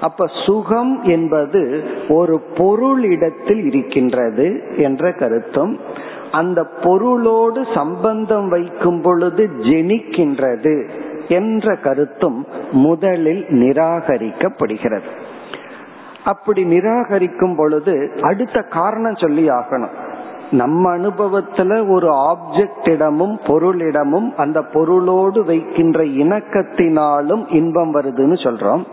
அப்ப சுகம் என்பது ஒரு பொருளிடத்தில் இருக்கின்றது என்ற கருத்தும், அந்த பொருளோடு சம்பந்தம் வைக்கும் பொழுது ஜெனிக்கின்றது என்ற கருத்தும் முதலில் நிராகரிக்கப்படுகிறது. அப்படி நிராகரிக்கும் பொழுது அடுத்த காரணம் சொல்லி ஆகணும். நம்ம அனுபவத்துல ஒரு ஆப்ஜெக்டிடமும் பொருளிடமும் அந்த பொருளோடு வைக்கின்ற இணக்கத்தினாலும் இன்பம் வருதுன்னு சொல்றோம்.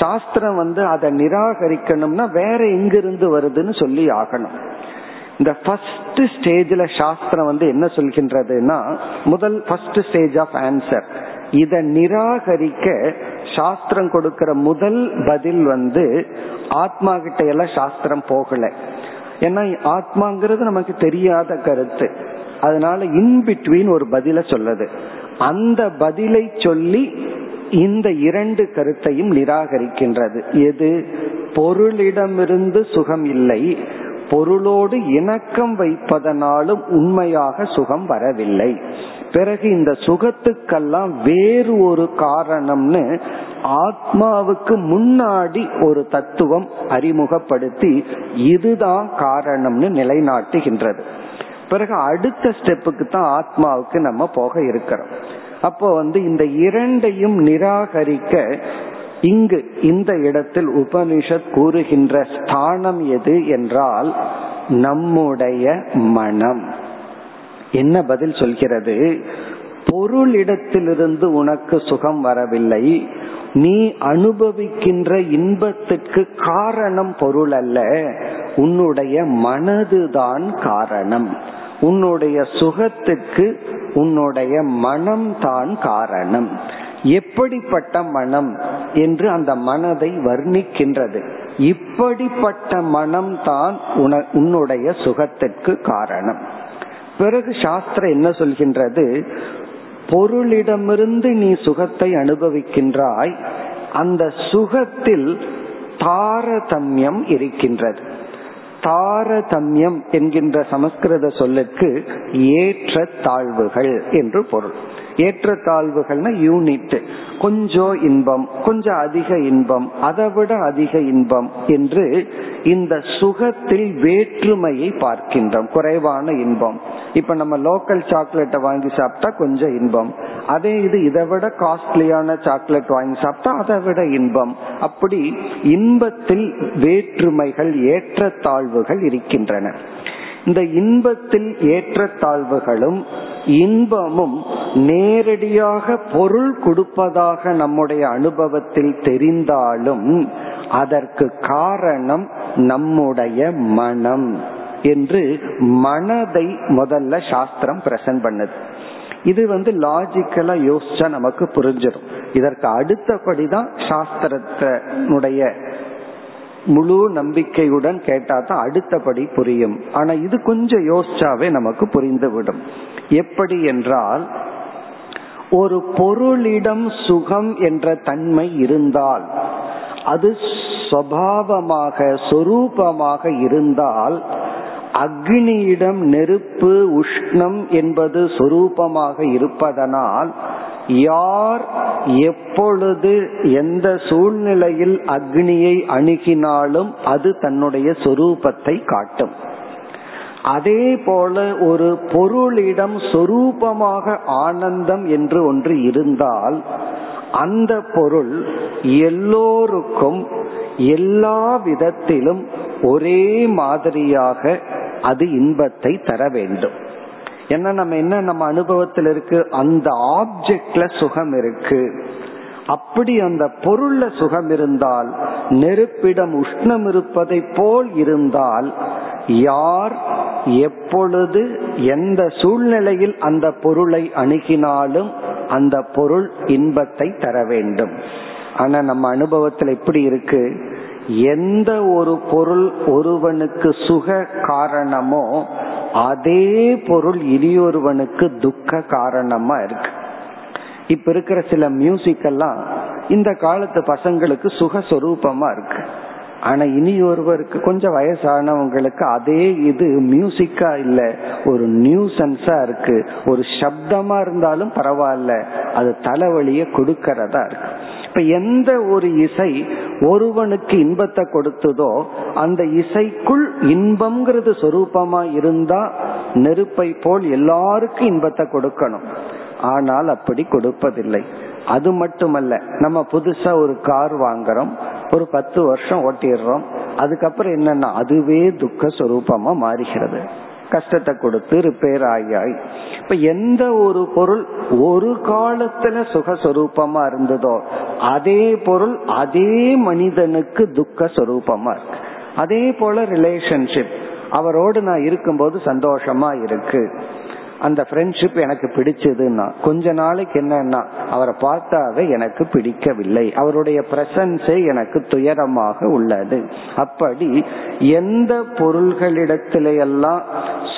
சாஸ்திரம் வந்து அதை நிராகரிக்கணும்னா வேற எங்கிருந்து வருதுன்னு சொல்லி ஆகணும். இந்த ஃபர்ஸ்ட் ஸ்டேஜ்ல சாஸ்திரம் வந்து என்ன சொல்கின்றதுன்னா, முதல் ஃபர்ஸ்ட் ஸ்டேஜ் ஆஃப் ஆன்சர், இதை நிராகரிக்க சாஸ்திரம் கொடுக்கிற முதல் பதில் வந்து ஆத்மா கிட்ட எல்லாம் சாஸ்திரம் போகல. ஏன்னா ஆத்மாங்கிறது நமக்கு தெரியாத கருத்து. அதனால இன்பிட்வீன் ஒரு பதில சொல்லுது. அந்த பதிலை சொல்லி இந்த இரண்டு கருத்தையும் நிராகரிக்கின்றது. எது? பொருளிடமிருந்து சுகம் இல்லை, பொருளோடு இணக்கம் வைப்பதனாலும் உண்மையாக சுகம் வரவில்லை. பிறகு இந்த சுகத்துக்கெல்லாம் வேறு ஒரு காரணம்னு ஆத்மாவுக்கு முன்னாடி ஒரு தத்துவம் அறிமுகப்படுத்தி இதுதான் காரணம்னு நிலைநாட்டுகின்றது. பிறகு அடுத்த ஸ்டெப்புக்கு தான் ஆத்மாவுக்கு நம்ம போக இருக்கிறோம். அப்போ வந்து இந்த இரண்டையும் நிராகரிக்க இங்கு இந்த இடத்தில் உபனிஷத் கூறுகின்ற ஸ்தானம் எது என்றால் நம்முடைய மனம். என்ன பதில் சொல்கிறது? பொருளிடத்திலிருந்து உனக்கு சுகம் வரவில்லை, நீ அனுபவிக்கின்ற இன்பத்துக்கு காரணம் பொருள் அல்ல, உன்னுடைய மனதுதான் காரணம். உன்னுடைய சுகத்துக்கு உன்னுடைய மனம்தான் காரணம். எப்படிப்பட்ட மனம் என்று அந்த மனதை வர்ணிக்கின்றது. இப்படிப்பட்ட மனம்தான் உன உன்னுடைய சுகத்திற்கு காரணம். பிறகு சாஸ்திரம் என்ன சொல்கின்றது? பொருளிடமிருந்து நீ சுகத்தை அனுபவிக்கின்றாய், அந்த சுகத்தில் தாரதமியம் இருக்கின்றது. தாரதமியம் என்கின்ற சமஸ்கிருத சொல்லுக்கு ஏற்ற தாழ்வுகள் என்று பொருள். ஏற்ற தாழ்வுகள்னா யூனிட், கொஞ்சம் இன்பம், கொஞ்சம் அதிக இன்பம், அதை விட அதிக இன்பம் என்று இந்த சுகத்தில் வேற்றுமையை பார்க்கின்றோம். குறைவான இன்பம், இப்ப நம்ம லோக்கல் சாக்லேட்டை வாங்கி சாப்பிட்டா கொஞ்சம் இன்பம், அதே இது இதை விட காஸ்ட்லியான சாக்லேட் வாங்கி சாப்பிட்டா அதை விட இன்பம், அப்படி இன்பத்தில் வேற்றுமைகள், ஏற்றத்தாழ்வுகள் இருக்கின்றன. இந்த இன்பத்தில் ஏற்றத்தாழ்வுகளும் இன்பமும் நேரடியாக பொருள் கொடுப்பதாக நம்முடைய அனுபவத்தில் தெரிந்தாலும் அதற்கு காரணம் நம்முடைய மனம் என்று மனதை முதல்ல சாஸ்திரம் பிரசன்ட் பண்ணுது. இது வந்து லாஜிக்கலா யோசிச்சா நமக்கு புரிஞ்சிடும். இதற்கு அடுத்தபடிதான் சாஸ்திரத்தினுடைய முழு நம்பிக்கையுடன் கேட்டாதான் அடுத்தபடி புரியும். ஆனா இது கொஞ்சம் யோசிச்சாவே நமக்கு புரிந்துவிடும். எப்படி என்றால், ஒரு பொருளிடம் சுகம் என்ற தன்மை இருந்தால், அது சுபாவமாக சொரூபமாக இருந்தால், அக்னியிடம் நெருப்பு உஷ்ணம் என்பது சொரூபமாக இருப்பதனால் யார் எப்பொழுது எந்த சூழ்நிலையில் அக்னியை அணுகினாலும் அது தன்னுடைய சொரூபத்தை காட்டும். அதே போல ஒரு பொருளிடம் சொரூபமாக ஆனந்தம் என்று ஒன்று இருந்தால் அந்த பொருள் எல்லோருக்கும் எல்லா விதத்திலும் ஒரே மாதிரியாக அது இன்பத்தை தர வேண்டும். ஏன்னா நம்ம என்ன நம்ம அனுபவத்தில் இருக்கு, அந்த ஆப்ஜெக்ட்ல சுகம் இருக்கு. அப்படி அந்த பொருள்ல சுகம் இருந்தால், நெருப்பிடம் உஷ்ணம் இருப்பதை போல் இருந்தால், யார் எப்பொழுது எந்த சூழ்நிலையில் அந்த பொருளை அணுகினாலும் அந்த பொருள் இன்பத்தை தர வேண்டும். ஆனா நம்ம அனுபவத்தில் எப்படி இருக்கு, எந்த ஒரு பொருள் ஒருவனுக்கு சுக காரணமோ அதே பொருள் இனியொருவனுக்கு துக்க காரணமா இருக்கு. இப்ப இருக்கிற சில மியூசிக் எல்லாம் இந்த காலத்து பசங்களுக்கு சுகஸ்வரூபமா இருக்கு, ஆனா இனியொருவருக்கு கொஞ்சம் வயசானவங்களுக்கு அதே இது மியூசிக்கா இல்ல, ஒரு நியூசன்ஸா இருக்கு. ஒரு சப்தமா இருந்தாலும் பரவாயில்ல, அது தலைவலிய கொடுக்கறதா இருக்கு. இப்ப எந்த ஒரு இசை ஒருவனுக்கு இன்பத்தை கொடுத்ததோ அந்த இசைக்குள் இன்பம்ங்கிறது சொரூபமா இருந்தா நெருப்பை போல் எல்லாருக்கும் இன்பத்தை கொடுக்கணும். ஆனால் அப்படி கொடுப்பதில்லை. அது மட்டுமல்ல, நம்ம புதுசா ஒரு கார் வாங்குறோம், ஒரு பத்து வருஷம் ஓட்டிடுறோம், அதுக்கப்புறம் என்னன்னா அதுவே துக்க சொரூபமா மாறுகிறது, கஷ்டத்தை கொடுத்து ரிப்பேர் ஆகியாய். இப்ப எந்த ஒரு பொருள் ஒரு காலத்துல சுகஸ்வரூபமா இருந்ததோ அதே பொருள் அதே மனிதனுக்கு துக்க சொரூபமா இருக்கு. அதே போல ரிலேஷன்ஷிப், அவரோடு நான் இருக்கும்போது சந்தோஷமா இருக்கு, அந்த ஃப்ரெண்ட்ஷிப் எனக்கு பிடிச்சதுன்னா கொஞ்ச நாளைக்கு என்னன்னா அவரை பார்த்தாவே எனக்கு பிடிக்கவில்லை, அவருடைய பிரசன்ஸே எனக்கு துயரமாக உள்ளது. அப்படி எந்த பொருள்களிடத்திலெல்லாம்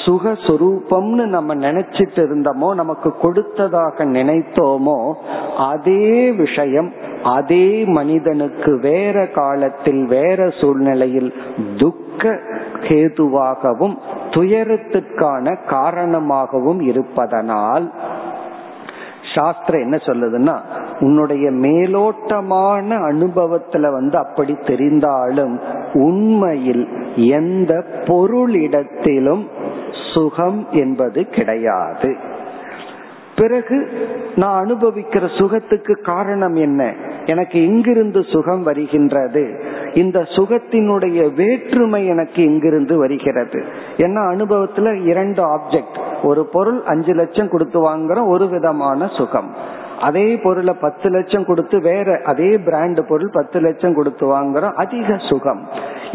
சுகஸ்வரூபம்னு நம்ம நினைச்சிட்டு இருந்தோமோ, நமக்கு கொடுத்ததாக நினைத்தோமோ, அதே விஷயம் அதே மனிதனுக்கு வேற காலத்தில் வேற சூழ்நிலையில் துக்க கேதுவாகவும் துயரத்துக்கான காரணமாகவும் இருப்பதனால் சாஸ்திரம் என்ன சொல்லுதுன்னா, உன்னுடைய மேலோட்டமான அனுபவத்துல வந்து அப்படி தெரிந்தாலும் உண்மையில் எந்த பொருளிடத்திலும் சுகம் என்பது கிடையாது. பிறகு நான் அனுபவிக்கிற சுகத்துக்கு காரணம் என்ன, எனக்கு எங்கிருந்து சுகம் வருகின்றது, இந்த சுகத்தினுடைய வேற்றுமை எனக்கு எங்கிருந்து வருகிறது. ஏன்னா அனுபவத்துல இரண்டு ஆப்ஜெக்ட், ஒரு பொருள் அஞ்சு லட்சம் கொடுத்து வாங்குறோம் ஒரு விதமான சுகம், அதே பொருளை பத்து லட்சம் கொடுத்து வேற அதே பிராண்ட் பொருள் பத்து லட்சம் கொடுத்து வாங்குறோம் அதிக சுகம்.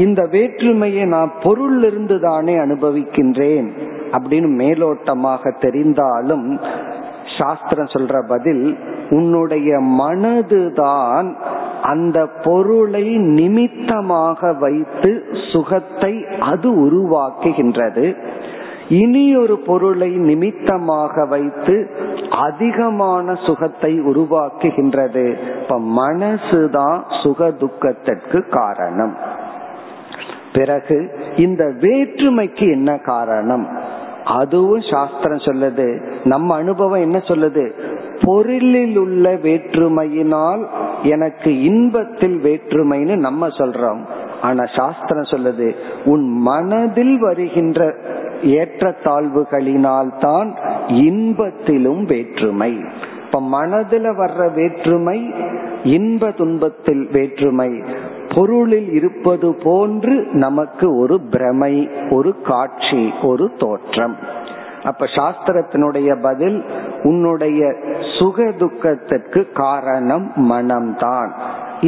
இந்த வேற்றுமையை நான் பொருள் இருந்து தானே அனுபவிக்கின்றேன் அப்படின்னு மேலோட்டமாக தெரிந்தாலும் சாஸ்திரம் சொல்ற பதில், உன்னுடைய மனதுதான் அந்த பொருளை நிமித்தமாக வைத்து சுகத்தை அது உருவாக்குகின்றது. இனி ஒரு பொருளை நிமித்தமாக வைத்து அதிகமான சுகத்தை உருவாக்குகின்றது. இப்ப மனசுதான் சுக துக்கத்திற்கு காரணம். பிறகு இந்த வேற்றுமைக்கு என்ன காரணம், அதுவும் சாஸ்திரம் சொல்லுது. நம்ம அனுபவம் என்ன சொல்லுது, பொருளில் உள்ள வேற்றுமையினால் எனக்கு இன்பத்தில் வேற்றுமைன்னு நம்ம சொல்றோம். ஆனா சாஸ்திரம் சொல்லுது, உன் மனதில் வருகின்ற ஏற்றத்தாழ்வுகளினால் தான் இன்பத்திலும் வேற்றுமை. இப்ப மனதில் வர்ற வேற்றுமை இன்ப துன்பத்தில் வேற்றுமை. பொருளில் இருப்பது போன்று நமக்கு ஒரு பிரமை, ஒரு காட்சி, ஒரு தோற்றம். அப்ப சாஸ்திரத்தினுடைய பதில், உன்னுடைய சுக துக்கத்திற்கு காரணம் மனம்தான்.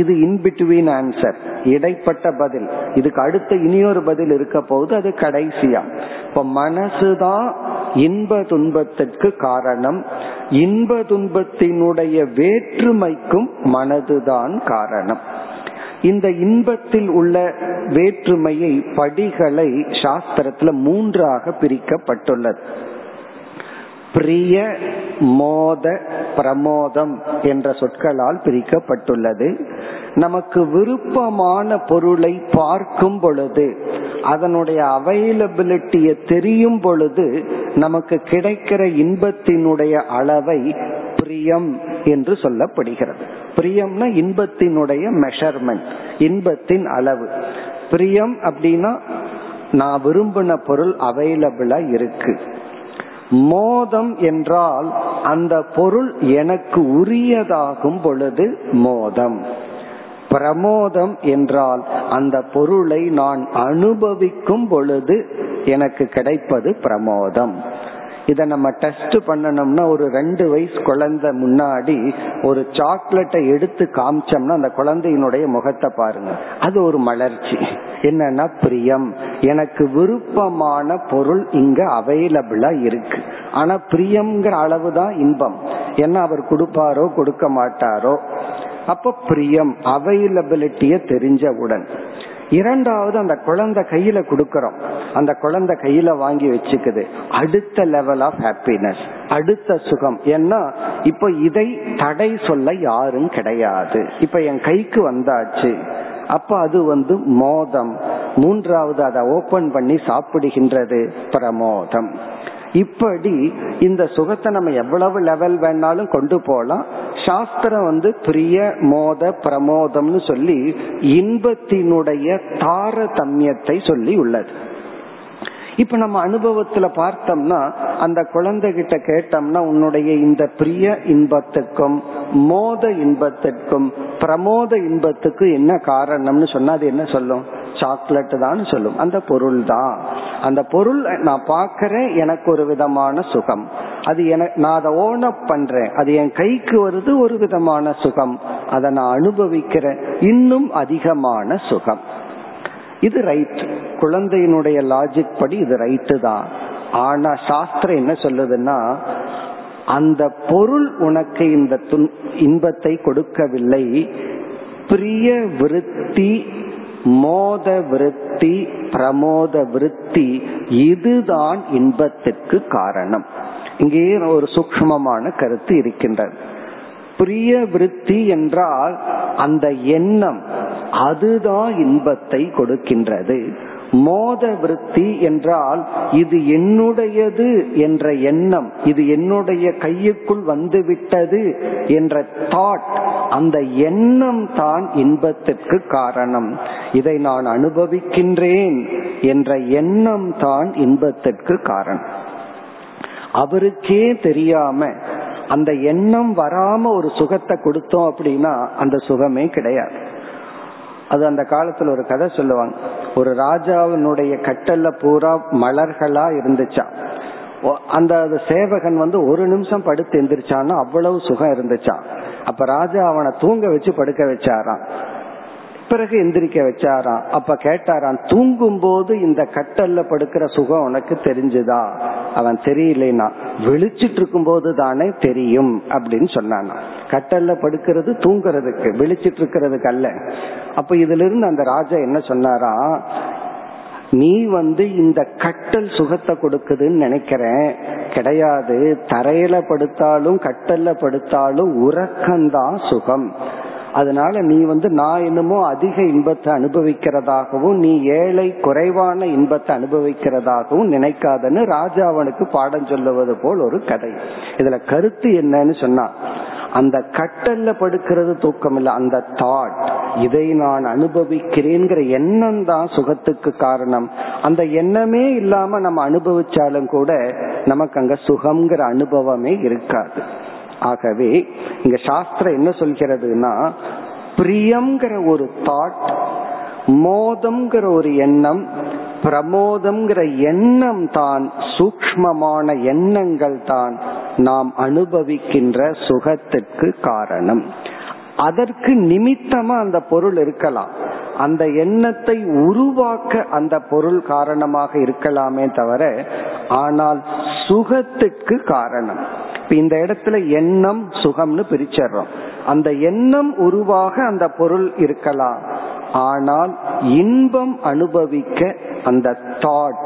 இது இன்பிட்வீன் ஆன்சர், இடைப்பட்ட பதில். இதுக்கு அடுத்த இனியொரு பதில் இருக்க போகுது, அது கடைசியா. இப்ப மனசுதான் இன்ப துன்பத்திற்கு காரணம், இன்ப துன்பத்தினுடைய வேற்றுமைக்கும் மனதுதான் காரணம். இந்த இன்பத்தில் உள்ள வேற்றுமையை, படிகளை சாஸ்திரத்துல மூன்றாக பிரிக்கப்பட்டுள்ளது. பிரிய, மோத, பிரமோதம் என்ற சொற்களால் பிரிக்கப்பட்டுள்ளது. நமக்கு விருப்பமான பொருளை பார்க்கும் பொழுது, அதனுடைய அவைலபிலிட்டியை தெரியும் பொழுது நமக்கு கிடைக்கிற இன்பத்தினுடைய அளவை பிரியம் என்று சொல்லப்படுகிறது. பிரியம்னா இன்பத்தினுடைய மெஷர்மெண்ட், இன்பத்தின் அளவு. பிரியம் அப்படின்னா நான் விரும்பின பொருள் அவைலபிளா இருக்கு. மோதம் என்றால் அந்த பொருள் எனக்கு உரியதாகும் பொழுது மோதம். பிரமோதம் என்றால் அந்த பொருளை நான் அனுபவிக்கும் பொழுது எனக்கு கிடைப்பது பிரமோதம். இத நம்ம டெஸ்ட் பண்ணணும்னா, ஒரு ரெண்டு வயசு குழந்தை முன்னாடி ஒரு சாக்லேட்டை எடுத்து காமிச்சோம்னா அந்த குழந்தையினுடைய முகத்தை பாருங்க, அது ஒரு மலர்ச்சி. என்னன்னா பிரியம், எனக்கு விருப்பமான பொருள் இங்க அவைலபிளா இருக்கு. ஆனா பிரியம்ங்கிற அளவுதான் இன்பம், ஏன்னா அவர் கொடுப்பாரோ கொடுக்க மாட்டாரோ. அப்ப பிரியம் அவைலபிலிட்டிய தெரிஞ்சவுடன், இரண்டாவது அந்த குழந்தை கையில கொடுக்கறோம், அந்த குழந்தை கையில வாங்கி வச்சுக்குது, அடுத்த லெவல் ஆஃப் ஹாப்பினஸ், அடுத்த சுகம். ஏன்னா இப்ப இதை தடை சொல்ல யாரும் கிடையாது, இப்ப என் கைக்கு வந்தாச்சு. அப்ப அது வந்து மோதம். மூன்றாவது அதை ஓபன் பண்ணி சாப்பிடுகின்றது பிரமோதம். இப்படி இந்த சுகத்தை நம்ம எவ்வளவு லெவல் வேணாலும் கொண்டு போலாம். சாஸ்திரம் வந்து பிரிய மோத பிரமோதம்னு சொல்லி இன்பத்தினுடைய தாரதமியத்தை சொல்லி உள்ளது. இப்ப நம்ம அனுபவத்துல பார்த்தோம்னா, அந்த குழந்தைகிட்ட கேட்டோம்னா உன்னுடைய இந்த பிரிய இன்பத்துக்கும் மோத இன்பத்திற்கும் பிரமோத இன்பத்துக்கு என்ன காரணம்னு சொன்னா அது என்ன சொல்லும்? சாக்லேட் தான் சொல்லும். அந்த பொருள் தான், அந்த பொருள் நான் பார்க்கறேன், எனக்கு ஒரு விதமான சுகம், அது எனக்கு, நான் அதை ஓன் அப் பண்றேன், அது என் கைக்கு வருது, ஒரு விதமான சுகம், அதை நான் அனுபவிக்கிறேன், இன்னும் அதிகமான சுகம். இது ரைட், குழந்தையினுடைய லாஜிக் படி இது ரைட்டு தான். ஆனா சாஸ்திரம் என்ன சொல்லுதுன்னா, அந்த பொருள் உனக்கு இந்த இன்பத்தை கொடுக்கவில்லை, பிரிய விருத்தி, மோத விருத்தி, பிரமோத விருத்தி, இதுதான் இன்பத்திற்கு காரணம். இங்கே ஒரு சூக்ஷ்மமான கருத்து இருக்கின்றது. பிரிய விருத்தி என்றால் அந்த எண்ணம், அதுதான் இன்பத்தை கொடுக்கின்றது. மோத விருத்தி என்றால் இது என்னுடையது என்ற எண்ணம், இது என்னுடைய கையுக்குள் வந்துவிட்டது என்ற தாட், அந்த எண்ணம் தான் இன்பத்திற்கு காரணம். இதை நான் அனுபவிக்கின்றேன் என்ற எண்ணம் தான் இன்பத்திற்கு காரணம். அவருக்கே தெரியாம அந்த எண்ணம் வராம ஒரு சுகத்தை கொடுத்தோம் அப்படின்னா அந்த சுகமே கிடையாது. அது அந்த காலத்துல ஒரு கதை சொல்லுவாங்க, ஒரு ராஜாவினுடைய கட்டல்ல பூரா மலர்களா இருந்துச்சா, அந்த சேவகன் வந்து ஒரு நிமிஷம் படுத்து எந்திரிச்சான்னா அவ்வளவு சுகம் இருந்துச்சா. அப்ப ராஜா அவனை தூங்க வச்சு படுக்க வச்சாராம், பிறகு எந்திரிக்க வச்சாராம். அப்ப கேட்டாராம், தூங்கும் போது இந்த கட்டல்ல படுக்கிற சுகம் உனக்கு தெரிஞ்சுதா? அவன் தெரியலனா, விழிச்சிட்டு இருக்கும் போது தானே தெரியும் அப்படின்னு சொன்னானா. கட்டல்ல படுக்கிறது தூங்குறதுக்கு, விழிச்சிட்டு இருக்கிறதுக்கு அல்ல. அப்ப இதுல இருந்து அந்த ராஜா என்ன சொன்னாரா, நீ வந்து இந்த கட்டல் சுகத்தை கொடுக்குதுன்னு நினைக்கிறேன், கிடையாது. தரையில படுத்தாலும் கட்டல்ல படுத்தாலும் உறக்கம்தான் சுகம். அதனால நீ வந்து நான் என்னமோ அதிக இன்பத்தை அனுபவிக்கிறதாகவும் நீ ஏழை குறைவான இன்பத்தை அனுபவிக்கிறதாகவும் நினைக்காதன்னு ராஜாவனுக்கு பாடம் சொல்லுவது போல் ஒரு கதை. இதுல கருத்து என்னன்னு சொன்னா, அந்த கட்டல்ல படுக்கிறது தூக்கம் இல்லை, அந்த தாட், இதை நான் அனுபவிக்கிறேங்கிற எண்ணம் தான் சுகத்துக்கு காரணம். அந்த எண்ணமே இல்லாம நம்ம அனுபவிச்சாலும் கூட நமக்கு அங்க சுகம்ங்கிற அனுபவமே இருக்காது. ஆகவே இங்க சாஸ்திரம் என்ன சொல்கிறதுனா, பிரியம்ங்கிற ஒரு தாட், மோதம்ங்கிற ஒரு எண்ணம், பிரமோதம்ங்கிற எண்ணம் தான் சூக்ஷ்மமான எண்ணங்கள் தான் நாம் அனுபவிக்கின்ற சுகத்திற்கு காரணம். அதற்கு நிமித்தமா அந்த பொருள் இருக்கலாம், அந்த எண்ணத்தை உருவாக்க அந்த பொருள் காரணமாக இருக்கலாமே தவிர, ஆனால் சுகத்திற்கு காரணம். இப்ப இந்த இடத்துல எண்ணம் சுகம்னு பிரிச்சறோம். அந்த எண்ணம் உருவாக அந்த பொருள் இருக்கலாம், ஆனால் இன்பம் அனுபவிக்க அந்த தாட்,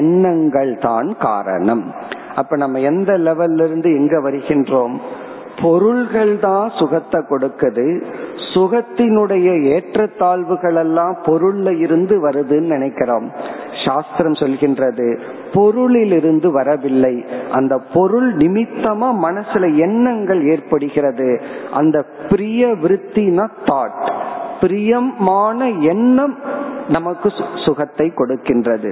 எண்ணங்கள் தான் காரணம். அப்ப நம்ம எந்த லெவல்ல இருந்து எங்க வருகின்றோம்? பொருள்கள் தான் சுகத்தை கொடுக்குது, சுகத்தினுடைய ஏற்றத்தாழ்வுகள் எல்லாம் பொருள்ல இருந்து வருதுன்னு நினைக்கிறோம். சாஸ்திரம் சொல்கின்றது, பொருளில் இருந்து வரவில்லை, அந்த பொருள் நிமித்தமா மனசுல எண்ணங்கள் ஏற்படுகிறது. அந்த பிரிய விருத்தினா தாட், பிரியமான எண்ணம் நமக்கு சுகத்தை கொடுக்கின்றது.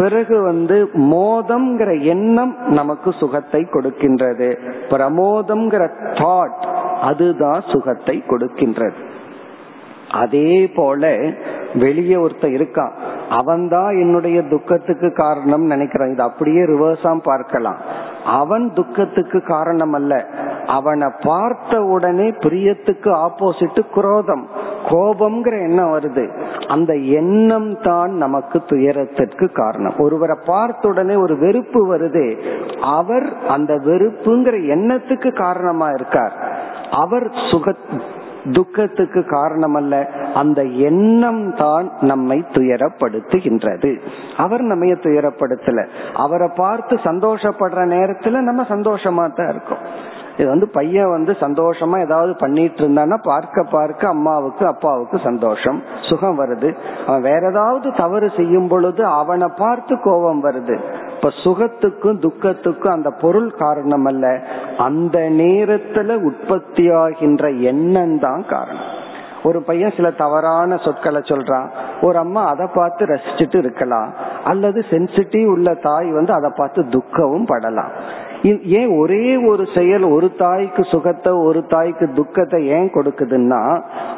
பிறகு வந்து மோதம்ங்கிற எண்ணம் நமக்கு சுகத்தை கொடுக்கின்றது. பிரமோதம்ங்கிற தாட் அதுதான் சுகத்தை கொடுக்கின்றது. அதே போல வெளியே ஒருத்தர் இருக்கான், அவன்தான் என்னுடைய துக்கத்துக்கு காரணம் நினைக்கிறான். இது அப்படியே ரிவர்ஸா பார்க்கலாம். அவன் துக்கத்துக்கு காரணம் அல்ல, அவனை பார்த்த உடனே பிரியத்துக்கு ஆப்போசிட் குரோதம், கோபம்ங்கிற எண்ணம் வருது. அந்த எண்ணம் தான் நமக்கு துயரத்திற்கு காரணம். ஒருவரை பார்த்த உடனே ஒரு வெறுப்பு வருது, அவர் அந்த வெறுப்புங்கிற எண்ணத்துக்கு காரணமா இருக்கார். அவர் சுக துக்கத்துக்கு காரணம் அல்ல, அந்த எண்ணம் தான் நம்மை துயரப்படுத்துகின்றது. அவர் நம்ம துயரப்படுத்தல, அவரை பார்த்து சந்தோஷப்படுற நேரத்துல நம்ம சந்தோஷமா தான் இருக்கோம். இது வந்து பையன் வந்து சந்தோஷமா ஏதாவது பண்ணிட்டு இருந்தான்னா பார்க்க பார்க்க அம்மாவுக்கு அப்பாவுக்கு சந்தோஷம் சுகம் வருது. அவன் வேற ஏதாவது தவறு செய்யும் பொழுது அவனை பார்த்து கோபம் வருது. இப்ப சுகத்துக்கும் துக்கத்துக்கும் அந்த பொருள் காரணம் அல்ல, அந்த நேரத்துல உற்பத்தியாகின்ற எண்ணம் தான் காரணம். ஒரு பையன் சில தவறான சொற்களை சொல்றான், ஒரு அம்மா அதை பார்த்து ரசிச்சுட்டு இருக்கலாம், அல்லது சென்சிட்டிவ் உள்ள தாய் வந்து அதை பார்த்து துக்கவும் படலாம். ஏன் ஒரே ஒரு செயல் ஒரு தாய்க்கு சுகத்தை ஒரு தாய்க்கு துக்கத்தை ஏன் கொடுக்குதுன்னா,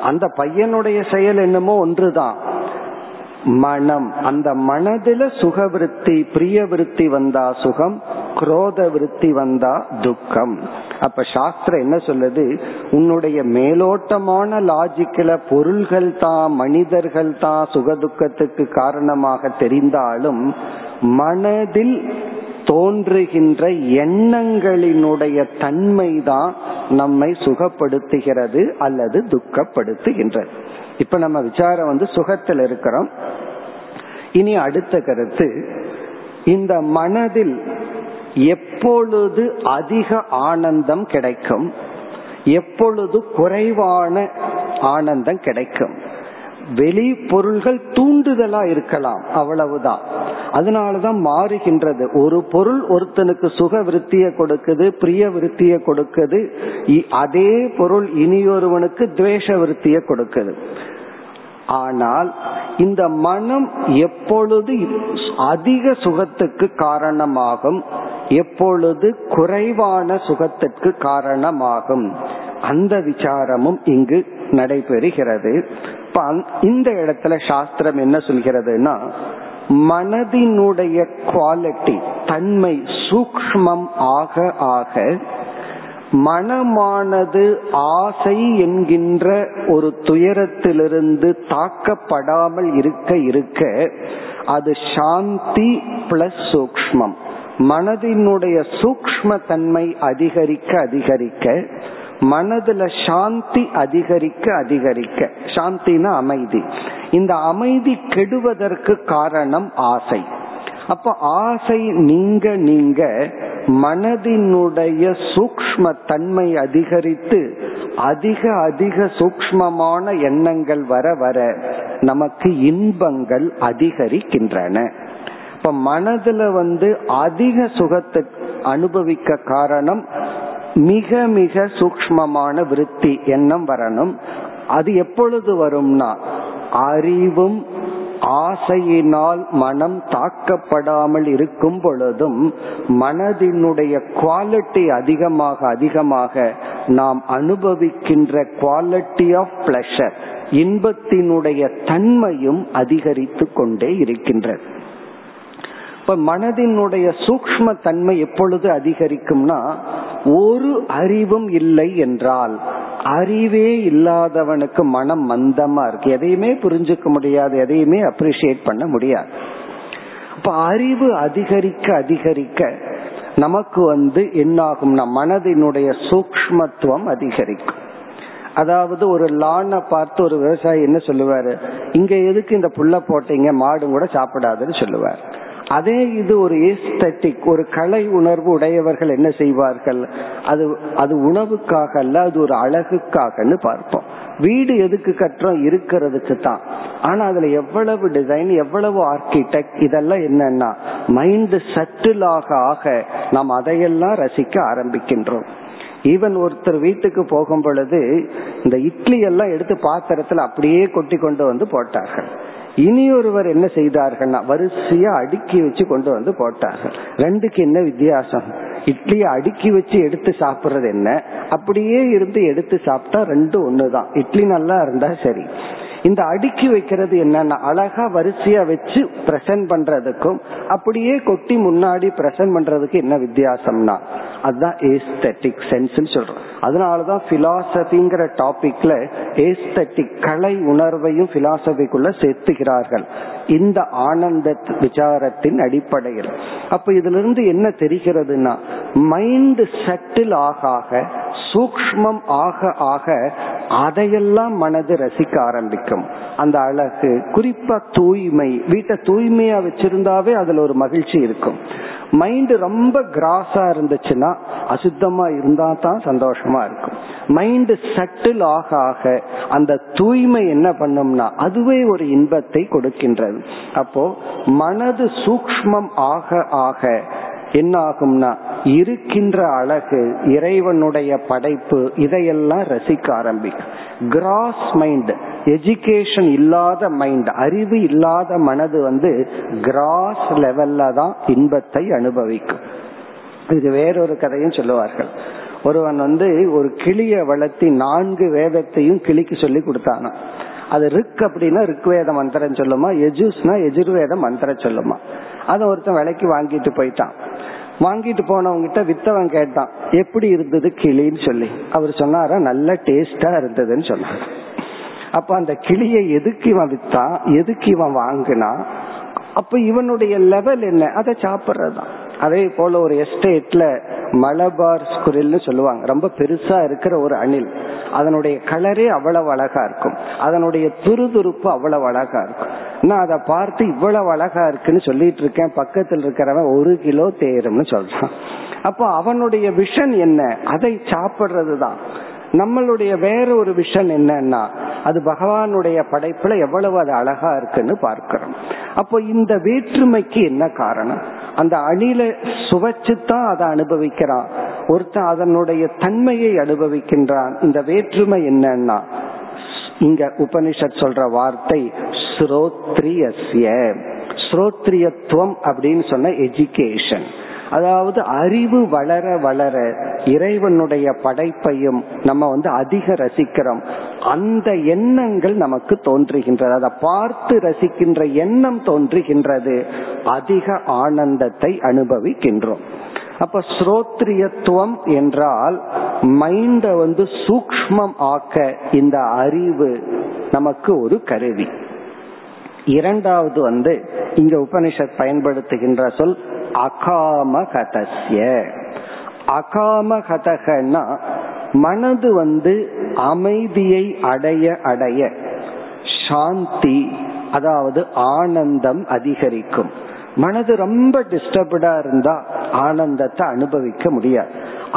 அந்த பையனுடைய செயல் என்னமோ ஒன்றுதான், மனம். அந்த மனதில சுக விருத்தி பிரிய விருத்தி வந்தா சுகம், குரோத விருத்தி வந்தா துக்கம். அப்ப சாஸ்திரம் என்ன சொல்லுது, உன்னுடைய மேலோட்டமான லாஜிக்கல பொருள்கள் தான் மனிதர்கள் தான் சுக துக்கத்துக்கு காரணமாக தெரிந்தாலும் மனதில் தோன்றுகின்ற எண்ணங்களினுடைய தன்மைதான் நம்மை சுகப்படுத்துகிறது அல்லது துக்கப்படுத்துகின்றது. இப்ப நம்ம விசாரம் வந்து சுகத்தில் இருக்கிறோம். இனி அடுத்த கருத்து, இந்த மனதில் எப்பொழுது அதிக ஆனந்தம் கிடைக்கும், எப்பொழுது குறைவான ஆனந்தம் கிடைக்கும். வெளி பொருள்கள் தூண்டுதலா இருக்கலாம், அவ்வளவுதான். அதனாலதான் மாறுகின்றது. ஒரு பொருள் ஒருத்தனுக்கு சுக விருத்திய கொடுக்குது, பிரிய விருத்திய கொடுக்குது, அதே பொருள் இனியொருவனுக்கு துவேஷ விருத்திய கொடுக்குது. ஆனால் இந்த மனம் எப்பொழுது அதிக சுகத்துக்கு காரணமாகும், எப்பொழுது குறைவான சுகத்திற்கு காரணமாகும், அந்த விசாரமும் இங்கு நடைபெறுகிறது. இந்த இடத்துல சாஸ்திரம் என்ன சொல்கிறதுனா, மனதினுடைய குவாலிட்டி தன்மை சூக்ஷ்மம் ஆக ஆக மனமானது ஆசை என்கின்ற ஒரு துயரத்திலிருந்து தாக்கப்படாமல் இருக்க இருக்க அது சாந்தி பிளஸ் சூக்ஷ்மம். மனதினுடைய சூக்ஷ்ம தன்மை அதிகரிக்க அதிகரிக்க, மனதுல சாந்தி அதிகரிக்க அதிகரிக்க, சாந்தினா அமைதி, இந்த அமைதி கெடுவதற்கு காரணம் ஆசை. அப்ப ஆசை நீங்க நீங்க மனதினுடைய சூக்ஷ்ம தன்மை அதிகரித்து அதிக அதிக சூக்ஷ்மமான எண்ணங்கள் வர வர நமக்கு இன்பங்கள் அதிகரிக்கின்றன. இப்ப மனதுல வந்து அதிக சுகத்தை அனுபவிக்க காரணம் மிக மிக சூக்ஷ்மமான விருத்தி எண்ணம் வரணும். அது எப்பொழுது வரும்னா, அறிவும் ஆசையினால் மனம் தாக்கப்படாமல் இருக்கும் பொழுதும் மனதினுடைய குவாலிட்டி அதிகமாக அதிகமாக நாம் அனுபவிக்கின்ற குவாலிட்டி ஆஃப் பிளஷர் இன்பத்தினுடைய தன்மையும் அதிகரித்து கொண்டே இருக்கின்றது. இப்ப மனதினுடைய சூக்ஷ்ம தன்மை எப்பொழுது அதிகரிக்கும்னா, ஒரு அறிவும் இல்லை என்றால், அறிவே இல்லாதவனுக்கு மனம் மந்தமா இருக்கு, எதையுமே புரிஞ்சுக்க முடியாது, எதையுமே அப்ரிஷியேட் பண்ண முடியாது. அப்ப அறிவு அதிகரிக்க அதிகரிக்க நமக்கு வந்து என்ன ஆகும்னா மனதினுடைய சூக்ஷ்மத்துவம் அதிகரிக்கும். அதாவது ஒரு லானை பார்த்து ஒரு விவசாயி என்ன சொல்லுவாரு, இங்க எதுக்கு இந்த புல்ல போட்டீங்க, மாடும் கூட சாப்பிடாதுன்னு சொல்லுவார். அதே இது ஒரு ஏஸ்தட்டிக் ஒரு கலை உணர்வு உடையவர்கள் என்ன செய்வார்கள், அது அது உணவுக்காக அல்ல, அது ஒரு அழகுக்காகன்னு பார்ப்போம். வீடு எதுக்கு கட்டுறோம், இருக்கிறதுக்கு தான். ஆனா அதுல எவ்வளவு டிசைன் எவ்வளவு ஆர்கிடெக்ட் இதெல்லாம் என்னன்னா மைண்ட் சட்டிலாக ஆக நாம் அதையெல்லாம் ரசிக்க ஆரம்பிக்கின்றோம். ஈவன் ஒருத்தர் வீட்டுக்கு போகும் பொழுது இந்த இட்லி எல்லாம் எடுத்து பாத்திரத்துல அப்படியே கொட்டி கொண்டு வந்து போட்டார்கள். இனி ஒருவர் என்ன செய்தார்கள்னா வரிசையா அடுக்கி வச்சு கொண்டு வந்து போட்டார்கள். ரெண்டுக்கு என்ன வித்தியாசம்? இட்லியை அடுக்கி வச்சு எடுத்து சாப்பிடுறது என்ன, அப்படியே இருந்து எடுத்து சாப்பிட்டா ரெண்டு ஒண்ணுதான். இட்லி நல்லா இருந்தா சரி. இந்த அடுக்கி வைக்கிறது என்னன்னா அழகா வரிசையா வச்சு பிரசன்ட் பண்றதுக்கும் அப்படியே கொட்டி முன்னாடி பிரசன்ட் பண்றதுக்கு என்ன வித்தியாசம்னா அதுதான் ஏஸ்தட்டிக் சென்ஸ்ன்னு சொல்றோம். அதனாலதான் பிலாசபிங்கிற டாபிக்ல ஏஸ்தட்டிக் கலை உணர்வையும் பிலாசபிக்குள்ள சேர்த்துகிறார்கள் இந்த ஆனந்த விசாரத்தின் அடிப்படையில். அப்ப இதுல இருந்து என்ன தெரிகிறதுனா மைண்ட் செட்டில் ஆக சூக்ஷ்மம் ஆக ஆக அதையெல்லாம் மனது ரசிக்க ஆரம்பிக்கும். அந்த அழகு, குறிப்பா தூய்மை, வீட்டை தூய்மையா வச்சிருந்தாவே அதுல ஒரு மகிழ்ச்சி இருக்கும். மைண்ட் ரொம்ப கிராஸா இருந்துச்சுன்னா அசுத்தமா இருந்தா தான் சந்தோஷமா இருக்கும். மைண்ட் செட்டில் ஆக ஆக அந்த தூய்மை என்ன பண்ணும்னா அதுவே ஒரு இன்பத்தை கொடுக்கின்றது. அப்போ மனது சூக்ஷ்மம் ஆக ஆக என்ன ஆகும்னா இருக்கின்ற அழகு, இறைவனுடைய படைப்பு, இதையெல்லாம் ரசிக்க ஆரம்பிக்கும். கிராஸ் மைண்ட், எஜுகேஷன் இல்லாத மைண்ட், அறிவு இல்லாத மனது வந்து கிராஸ் லெவல்ல தான் இன்பத்தை அனுபவிக்கும். இது வேறொரு கதையும் சொல்லுவார்கள். ஒருவன் வந்து ஒரு கிளிய வளர்த்தி நான்கு வேதத்தையும் கிளிக்கு சொல்லி கொடுத்தானா. அது ரிக் அப்படின்னா ரிக்வேத மந்திரம் சொல்லுமா, எஜூஸ்னா எஜுர்வேத மந்திரம் சொல்லுமா. அதை ஒருத்தன் விலைக்கு வாங்கிட்டு போயிட்டான். வாங்கிட்டு போனவங்கிட்ட வித்தவன் கேட்டான் எப்படி இருந்தது கிளின்னு சொல்லி. அவர் சொன்னாரா நல்ல டேஸ்டா இருந்ததுன்னு சொன்னார். அப்ப அந்த கிளியை எதுக்கு இவன் வித்தான், எதுக்கு இவன் வாங்கினா, அப்ப இவனுடைய லெவல் என்ன, அதை சாப்பிட்றதுதான். அதே போல ஒரு எஸ்டேட்ல மலபார் ஸ்குரில்னு சொல்லுவாங்க, ரொம்ப பெருசா இருக்கிற ஒரு அணில். அதனுடைய கலரே அவ்வளவு அழகா இருக்கும், அதனுடைய துருதுருப்பு அவ்வளவு அழகா இருக்கும். நான் அதை பார்த்து இவ்வளவு அழகா இருக்குன்னு சொல்லிட்டு இருக்கேன், பக்கத்தில் இருக்கிறவன் ஒரு கிலோ தேரும்னு சொல்றான். அப்போ அவனுடைய விஷன் என்ன, அதை சாப்பிடுறது தான். நம்மளுடைய வேற ஒரு விஷன் என்னன்னா அது பகவானுடைய படைப்புல எவ்வளவு அது அழகா இருக்குன்னு பார்க்கிறோம். அப்போ இந்த வேற்றுமைக்கு என்ன காரணம்? அந்த அணில சுவைச்சுதான் அதை அனுபவிக்கிறான், ஒருத்தன் அதனுடைய தன்மையை அனுபவிக்கின்றான். இந்த வேற்றுமை என்னன்னா இங்க உபனிஷத் சொல்ற வார்த்தை ஸ்ரோத்ரியஸ்ய, ஸ்ரோத்ரியத்துவம் அப்படின்னு சொன்ன எஜுகேஷன். அதாவது அறிவு வளர வளர இறைவனுடைய படைப்பையும் நம்ம வந்து அதிக ரசிக்கிறோம். அந்த எண்ணங்கள் நமக்கு தோன்றுகின்றது, அதை பார்த்து ரசிக்கின்ற எண்ணம் தோன்றுகின்றது, அதிக ஆனந்தத்தை அனுபவிக்கின்றோம். அப்ப ஸ்ரோத்ரியத்துவம் என்றால் மைண்டை வந்து சூக்ஷ்மம் ஆக்க இந்த அறிவு நமக்கு ஒரு கருவி. இரண்டாவது வந்து இங்க உபனிஷத் பயன்படுத்துகின்ற சொல் அகாமகதஸ்ய. அகாமகதகன்னா மனது வந்து அமைதியை அடைய அடைய சாந்தி, அதாவது ஆனந்தம் அதிகரிக்கும். மனது ரொம்ப டிஸ்டர்படா இருந்தா ஆனந்தத்தை அனுபவிக்க முடியாது.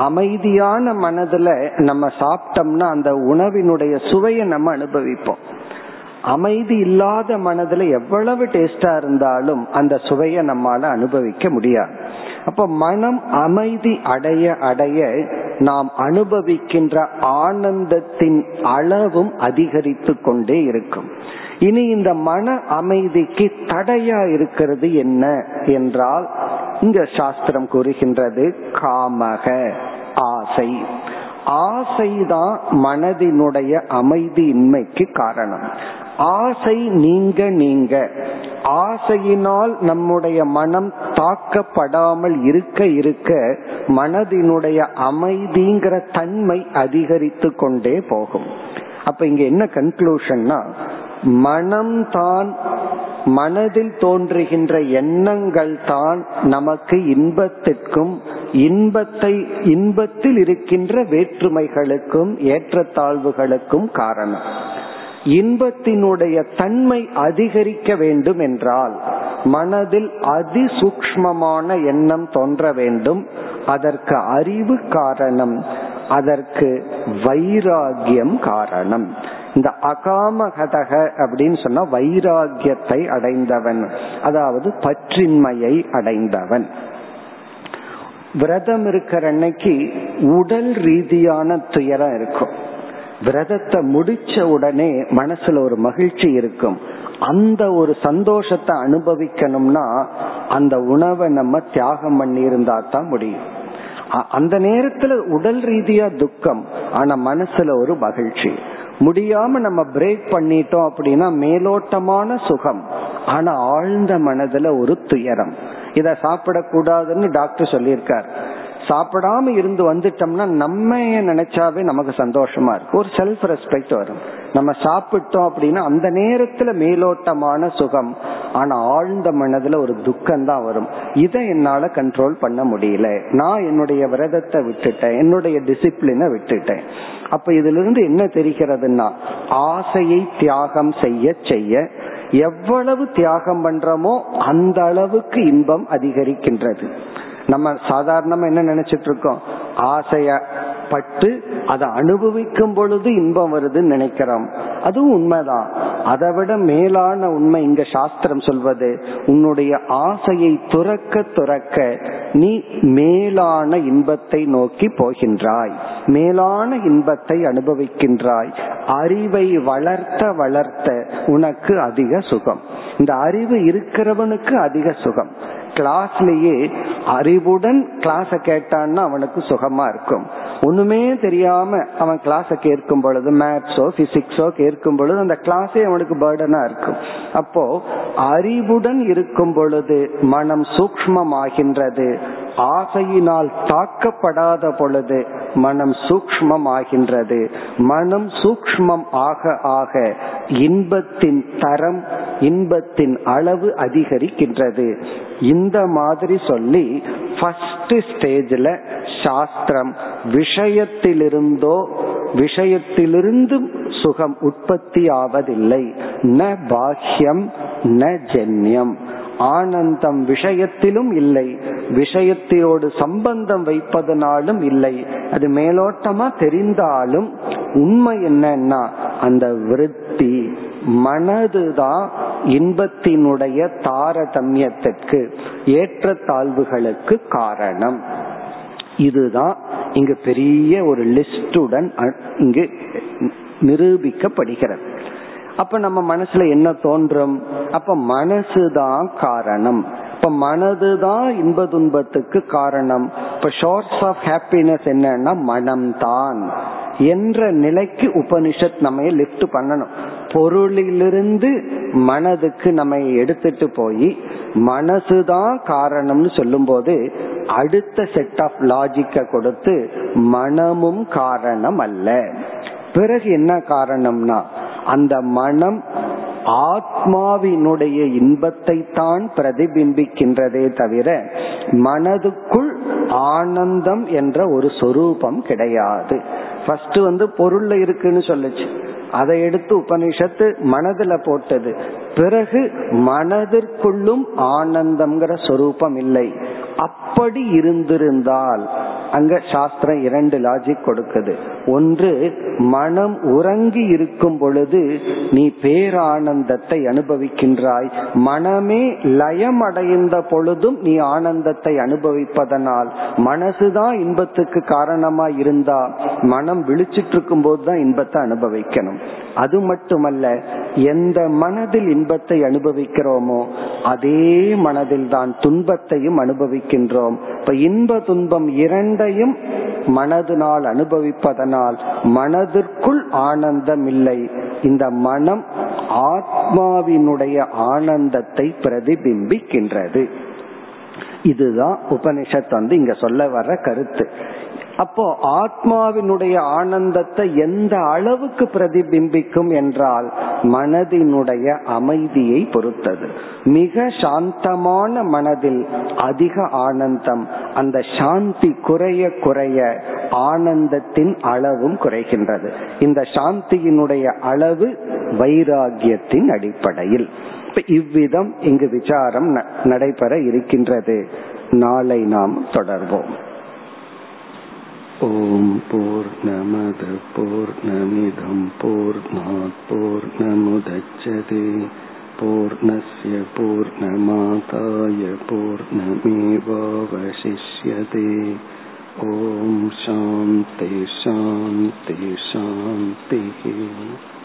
அமைதியான மனதுல நம்ம சாப்பிட்டோம்னா அந்த உணவினுடைய சுவையை நம்ம அனுபவிப்போம். அமைதி இல்லாத மனதுல எவ்வளவு டேஸ்டா இருந்தாலும் அந்த சுவையை நம்மால அனுபவிக்க முடியாது. அப்ப மனம் அமைதி அடைய அடைய நாம் அனுபவிக்கின்ற ஆனந்தத்தின் அளவும் அதிகரித்து கொண்டே இருக்கும். இனி இந்த மன அமைதிக்கு தடையா இருக்கிறது என்ன என்றால் இங்க சாஸ்திரம் கூறுகின்றது காமக ஆசை. ஆசைதான் மனதினுடைய அமைதியின்மைக்கு காரணம். ஆசை நீங்க நீங்க ஆசையினால் நம்முடைய மனம் தாக்கப்படாமல் இருக்க இருக்க மனதினுடைய அமைதிங்கிற தன்மை அதிகரித்து கொண்டே போகும். அப்ப இங்க என்ன கன்க்ளூஷன்னா மனம்தான், மனதில் தோன்றுகின்ற எண்ணங்கள் தான் நமக்கு இன்பத்திற்கும் இன்பத்தை இன்பத்தில் இருக்கின்ற வேற்றுமைகளுக்கும் ஏற்றத்தாழ்வுகளுக்கும் காரணம். இன்பத்தினுடைய தன்மை அதிகரிக்க வேண்டும் என்றால் மனதில் அதிசூக்ஷ்மமான எண்ணம் தோன்ற வேண்டும். அதற்கு அறிவு காரணம், அதற்கு வைராகியம் காரணம். இந்த அகாமகதக அப்படின்னு சொன்னா வைராகியத்தை அடைந்தவன், அதாவது பற்றின்மையை அடைந்தவன். விரதம் இருக்கிற அன்னைக்கு உடல் ரீதியான துயரம் இருக்கும், விரதத்தை முடிச்ச உடனே மனசுல ஒரு மகிழ்ச்சி இருக்கும். அந்த ஒரு சந்தோஷத்தை அனுபவிக்கணும்னா அந்த உணவை நம்ம தியாகம் பண்ணி இருந்தா தான் முடியும். அந்த நேரத்துல உடல் ரீதியா துக்கம், ஆனா மனசுல ஒரு மகிழ்ச்சி. முடியாம நம்ம பிரேக் பண்ணிட்டோம் அப்படின்னா மேலோட்டமான சுகம், ஆனா ஆழ்ந்த மனதுல ஒரு துயரம். இத சாப்பிடக்கூடாதுன்னு டாக்டர் சொல்லியிருக்கார். சாப்பிடாம இருந்து வந்துட்டோம்னா நம்ம நினைச்சாவே நமக்கு சந்தோஷமா இருக்கு, ஒரு செல்ஃப் ரெஸ்பெக்ட் வரும். நம்ம சாப்பிட்டோம் அப்படின்னா அந்த நேரத்துல மேலோட்டமான சுகம், ஆனா ஆழ்ந்த மனதுல ஒரு துக்கம்தான் வரும். இதை என்னால கண்ட்ரோல் பண்ண முடியல, நான் என்னுடைய விரதத்தை விட்டுட்டேன், என்னுடைய டிசிப்ளினை விட்டுட்டேன். அப்ப இதுல இருந்து என்ன தெரிகிறதுன்னா, ஆசையை தியாகம் செய்ய செய்ய எவ்வளவு தியாகம் பண்றோமோ அந்த அளவுக்கு இன்பம் அதிகரிக்கின்றது. நம்ம சாதாரணமா என்ன நினைச்சிட்டு இருக்கோம், ஆசைய பட்டு அதை அனுபவிக்கும் பொழுது இன்பம் வருதுன்னு நினைக்கிறோம். அதுவும் உண்மைதான். அதை விட மேலான உண்மை இங்க சாஸ்திரம் சொல்வது, உன்னுடைய ஆசையை துறக்க துறக்க நீ மேலான இன்பத்தை நோக்கி போகின்றாய், மேலான இன்பத்தை அனுபவிக்கின்றாய். அறிவை வளர்த்த வளர்த்த உனக்கு அதிக சுகம். இந்த அறிவு இருக்கிறவனுக்கு அதிக சுகம். கிளாஸ்லயே அறிவுடன் கிளாஸ கேட்டான்னா அவனுக்கு சுகமா இருக்கும். ஒண்ணுமே தெரியாம அவன் கிளாஸ கேட்கும் பொழுது, மேத்ஸோ பிசிக்ஸோ கேட்கும் பொழுது அந்த கிளாஸே அவனுக்கு பர்டனா இருக்கும். அப்போ அறிவுடன் இருக்கும் பொழுது மனம் சூக்ஷ்மமாகின்றது, ஆசையினால் தாக்கப்படாத பொழுது மனம் சூக்ஷ்மம் ஆகின்றது. மனம் சூக்ஷ்மம் ஆக ஆக இன்பத்தின் தரம், இன்பத்தின் அளவு அதிகரிக்கின்றது. இந்த மாதிரி சொல்லி ஃபர்ஸ்ட் ஸ்டேஜ்ல சாஸ்திரம் விஷயத்திலிருந்தோ விஷயத்திலிருந்து சுகம் உற்பத்தி ஆவதில்லை. ந பாஹ்யம் ந ஜன்யம், ஆனந்தம் விஷயத்திலும் இல்லை, விஷயத்தோடு சம்பந்தம் வைப்பதனாலும் இல்லை. அது மேலோட்டமா தெரிந்தாலும் உண்மை என்னன்னா, அந்த விருத்தி மனதுதான் இன்பத்தினுடைய தாரதமியத்திற்கு, ஏற்றத்தாழ்வுகளுக்கு காரணம். இதுதான் இங்கு பெரிய ஒரு லிஸ்டுடன் இங்கு நிரூபிக்கப்படுகிறது. அப்ப நம்ம மனசுல என்ன தோன்றும், அப்ப மனசுதான் காரணம், இப்ப மனதுதான் இன்ப துன்பத்துக்கு காரணம், இப்ப சோர்ஸ் ஆஃப் ஹாப்பினஸ் என்னன்னா மனம்தான் என்ற நிலைக்கு உபனிஷத் நம்ம லிஃப்ட் பண்ணணும். பொருளிலிருந்து மனதுக்கு நம்ம எடுத்துட்டு போய் மனசுதான் காரணம்னு சொல்லும் போது அடுத்த செட் ஆஃப் லாஜிக்க கொடுத்து மனமும் காரணம் அல்ல. பிறகு என்ன காரணம்னா, அந்த மனம் ஆத்மாவினுடைய இன்பத்தை தான் பிரதிபிம்பிக்கின்றதே தவிர மனதுக்குள் ஆனந்தம் என்ற ஒரு சொரூபம் கிடையாது. ஃபர்ஸ்ட் வந்து பொருள்ல இருக்குன்னு சொல்லுச்சு, அதை எடுத்து உபனிஷத்து மனதுல போட்டது. பிறகு மனதிற்குள்ளும் ஆனந்தம்ங்கிற சொரூபம் இல்லை. அப்படி இருந்திருந்தால் அங்க சாஸ்திரம் இரண்டு லாஜிக் கொடுக்குது. ஒன்று, மனம் உறங்கி இருக்கும் பொழுது நீ பேரானந்தத்தை அனுபவிக்கின்றாய், மனமே லயமடைந்த பொழுதும் நீ ஆனந்தத்தை அனுபவிப்பதனால் மனசுதான் இன்பத்துக்கு காரணமா இருந்தா மனம் விழிச்சிட்டு இருக்கும் போதுதான் இன்பத்தை அனுபவிக்கணும். அது மட்டுமல்ல, எந்த மனதில் இன்பத்தை அனுபவிக்கிறோமோ அதே மனதில் தான் துன்பத்தையும் அனுபவிக்கின்றோம். இப்ப இன்ப துன்பம் இரண்டையும் மனதினால் அனுபவிப்பதனால் மனதிற்குள் ஆனந்தம் இல்லை. இந்த மனம் ஆத்மாவினுடைய ஆனந்தத்தை பிரதிபிம்பிக்கின்றது. இதுதான் உபனிஷத் வந்து இங்க சொல்ல வர கருத்து. அப்போ ஆத்மாவினுடைய ஆனந்தத்தை எந்த அளவுக்கு பிரதிபிம்பிக்கும் என்றால் மனதினுடைய அமைதியை பொறுத்தது. மிக சாந்தமான மனதில் அதிக ஆனந்தம், அந்த சாந்தி குறைய குறைய ஆனந்தத்தின் அளவும் குறைகின்றது. இந்த சாந்தியினுடைய அளவு வைராகியத்தின் அடிப்படையில். இவ்விதம் இங்கு விசாரம் நடைபெற இருக்கின்றது. நாளை நாம் தொடர்வோம். ஓம் பூர்ணமத பூர்ணமிதம் பூர்ணாத் பூர்ணமுதச்யதே பூர்ணஸ்ய பூர்ணமாதாய பூர்ணமேவாவசிஷ்யதே. ஓம் சாந்தி சாந்தி சாந்தி.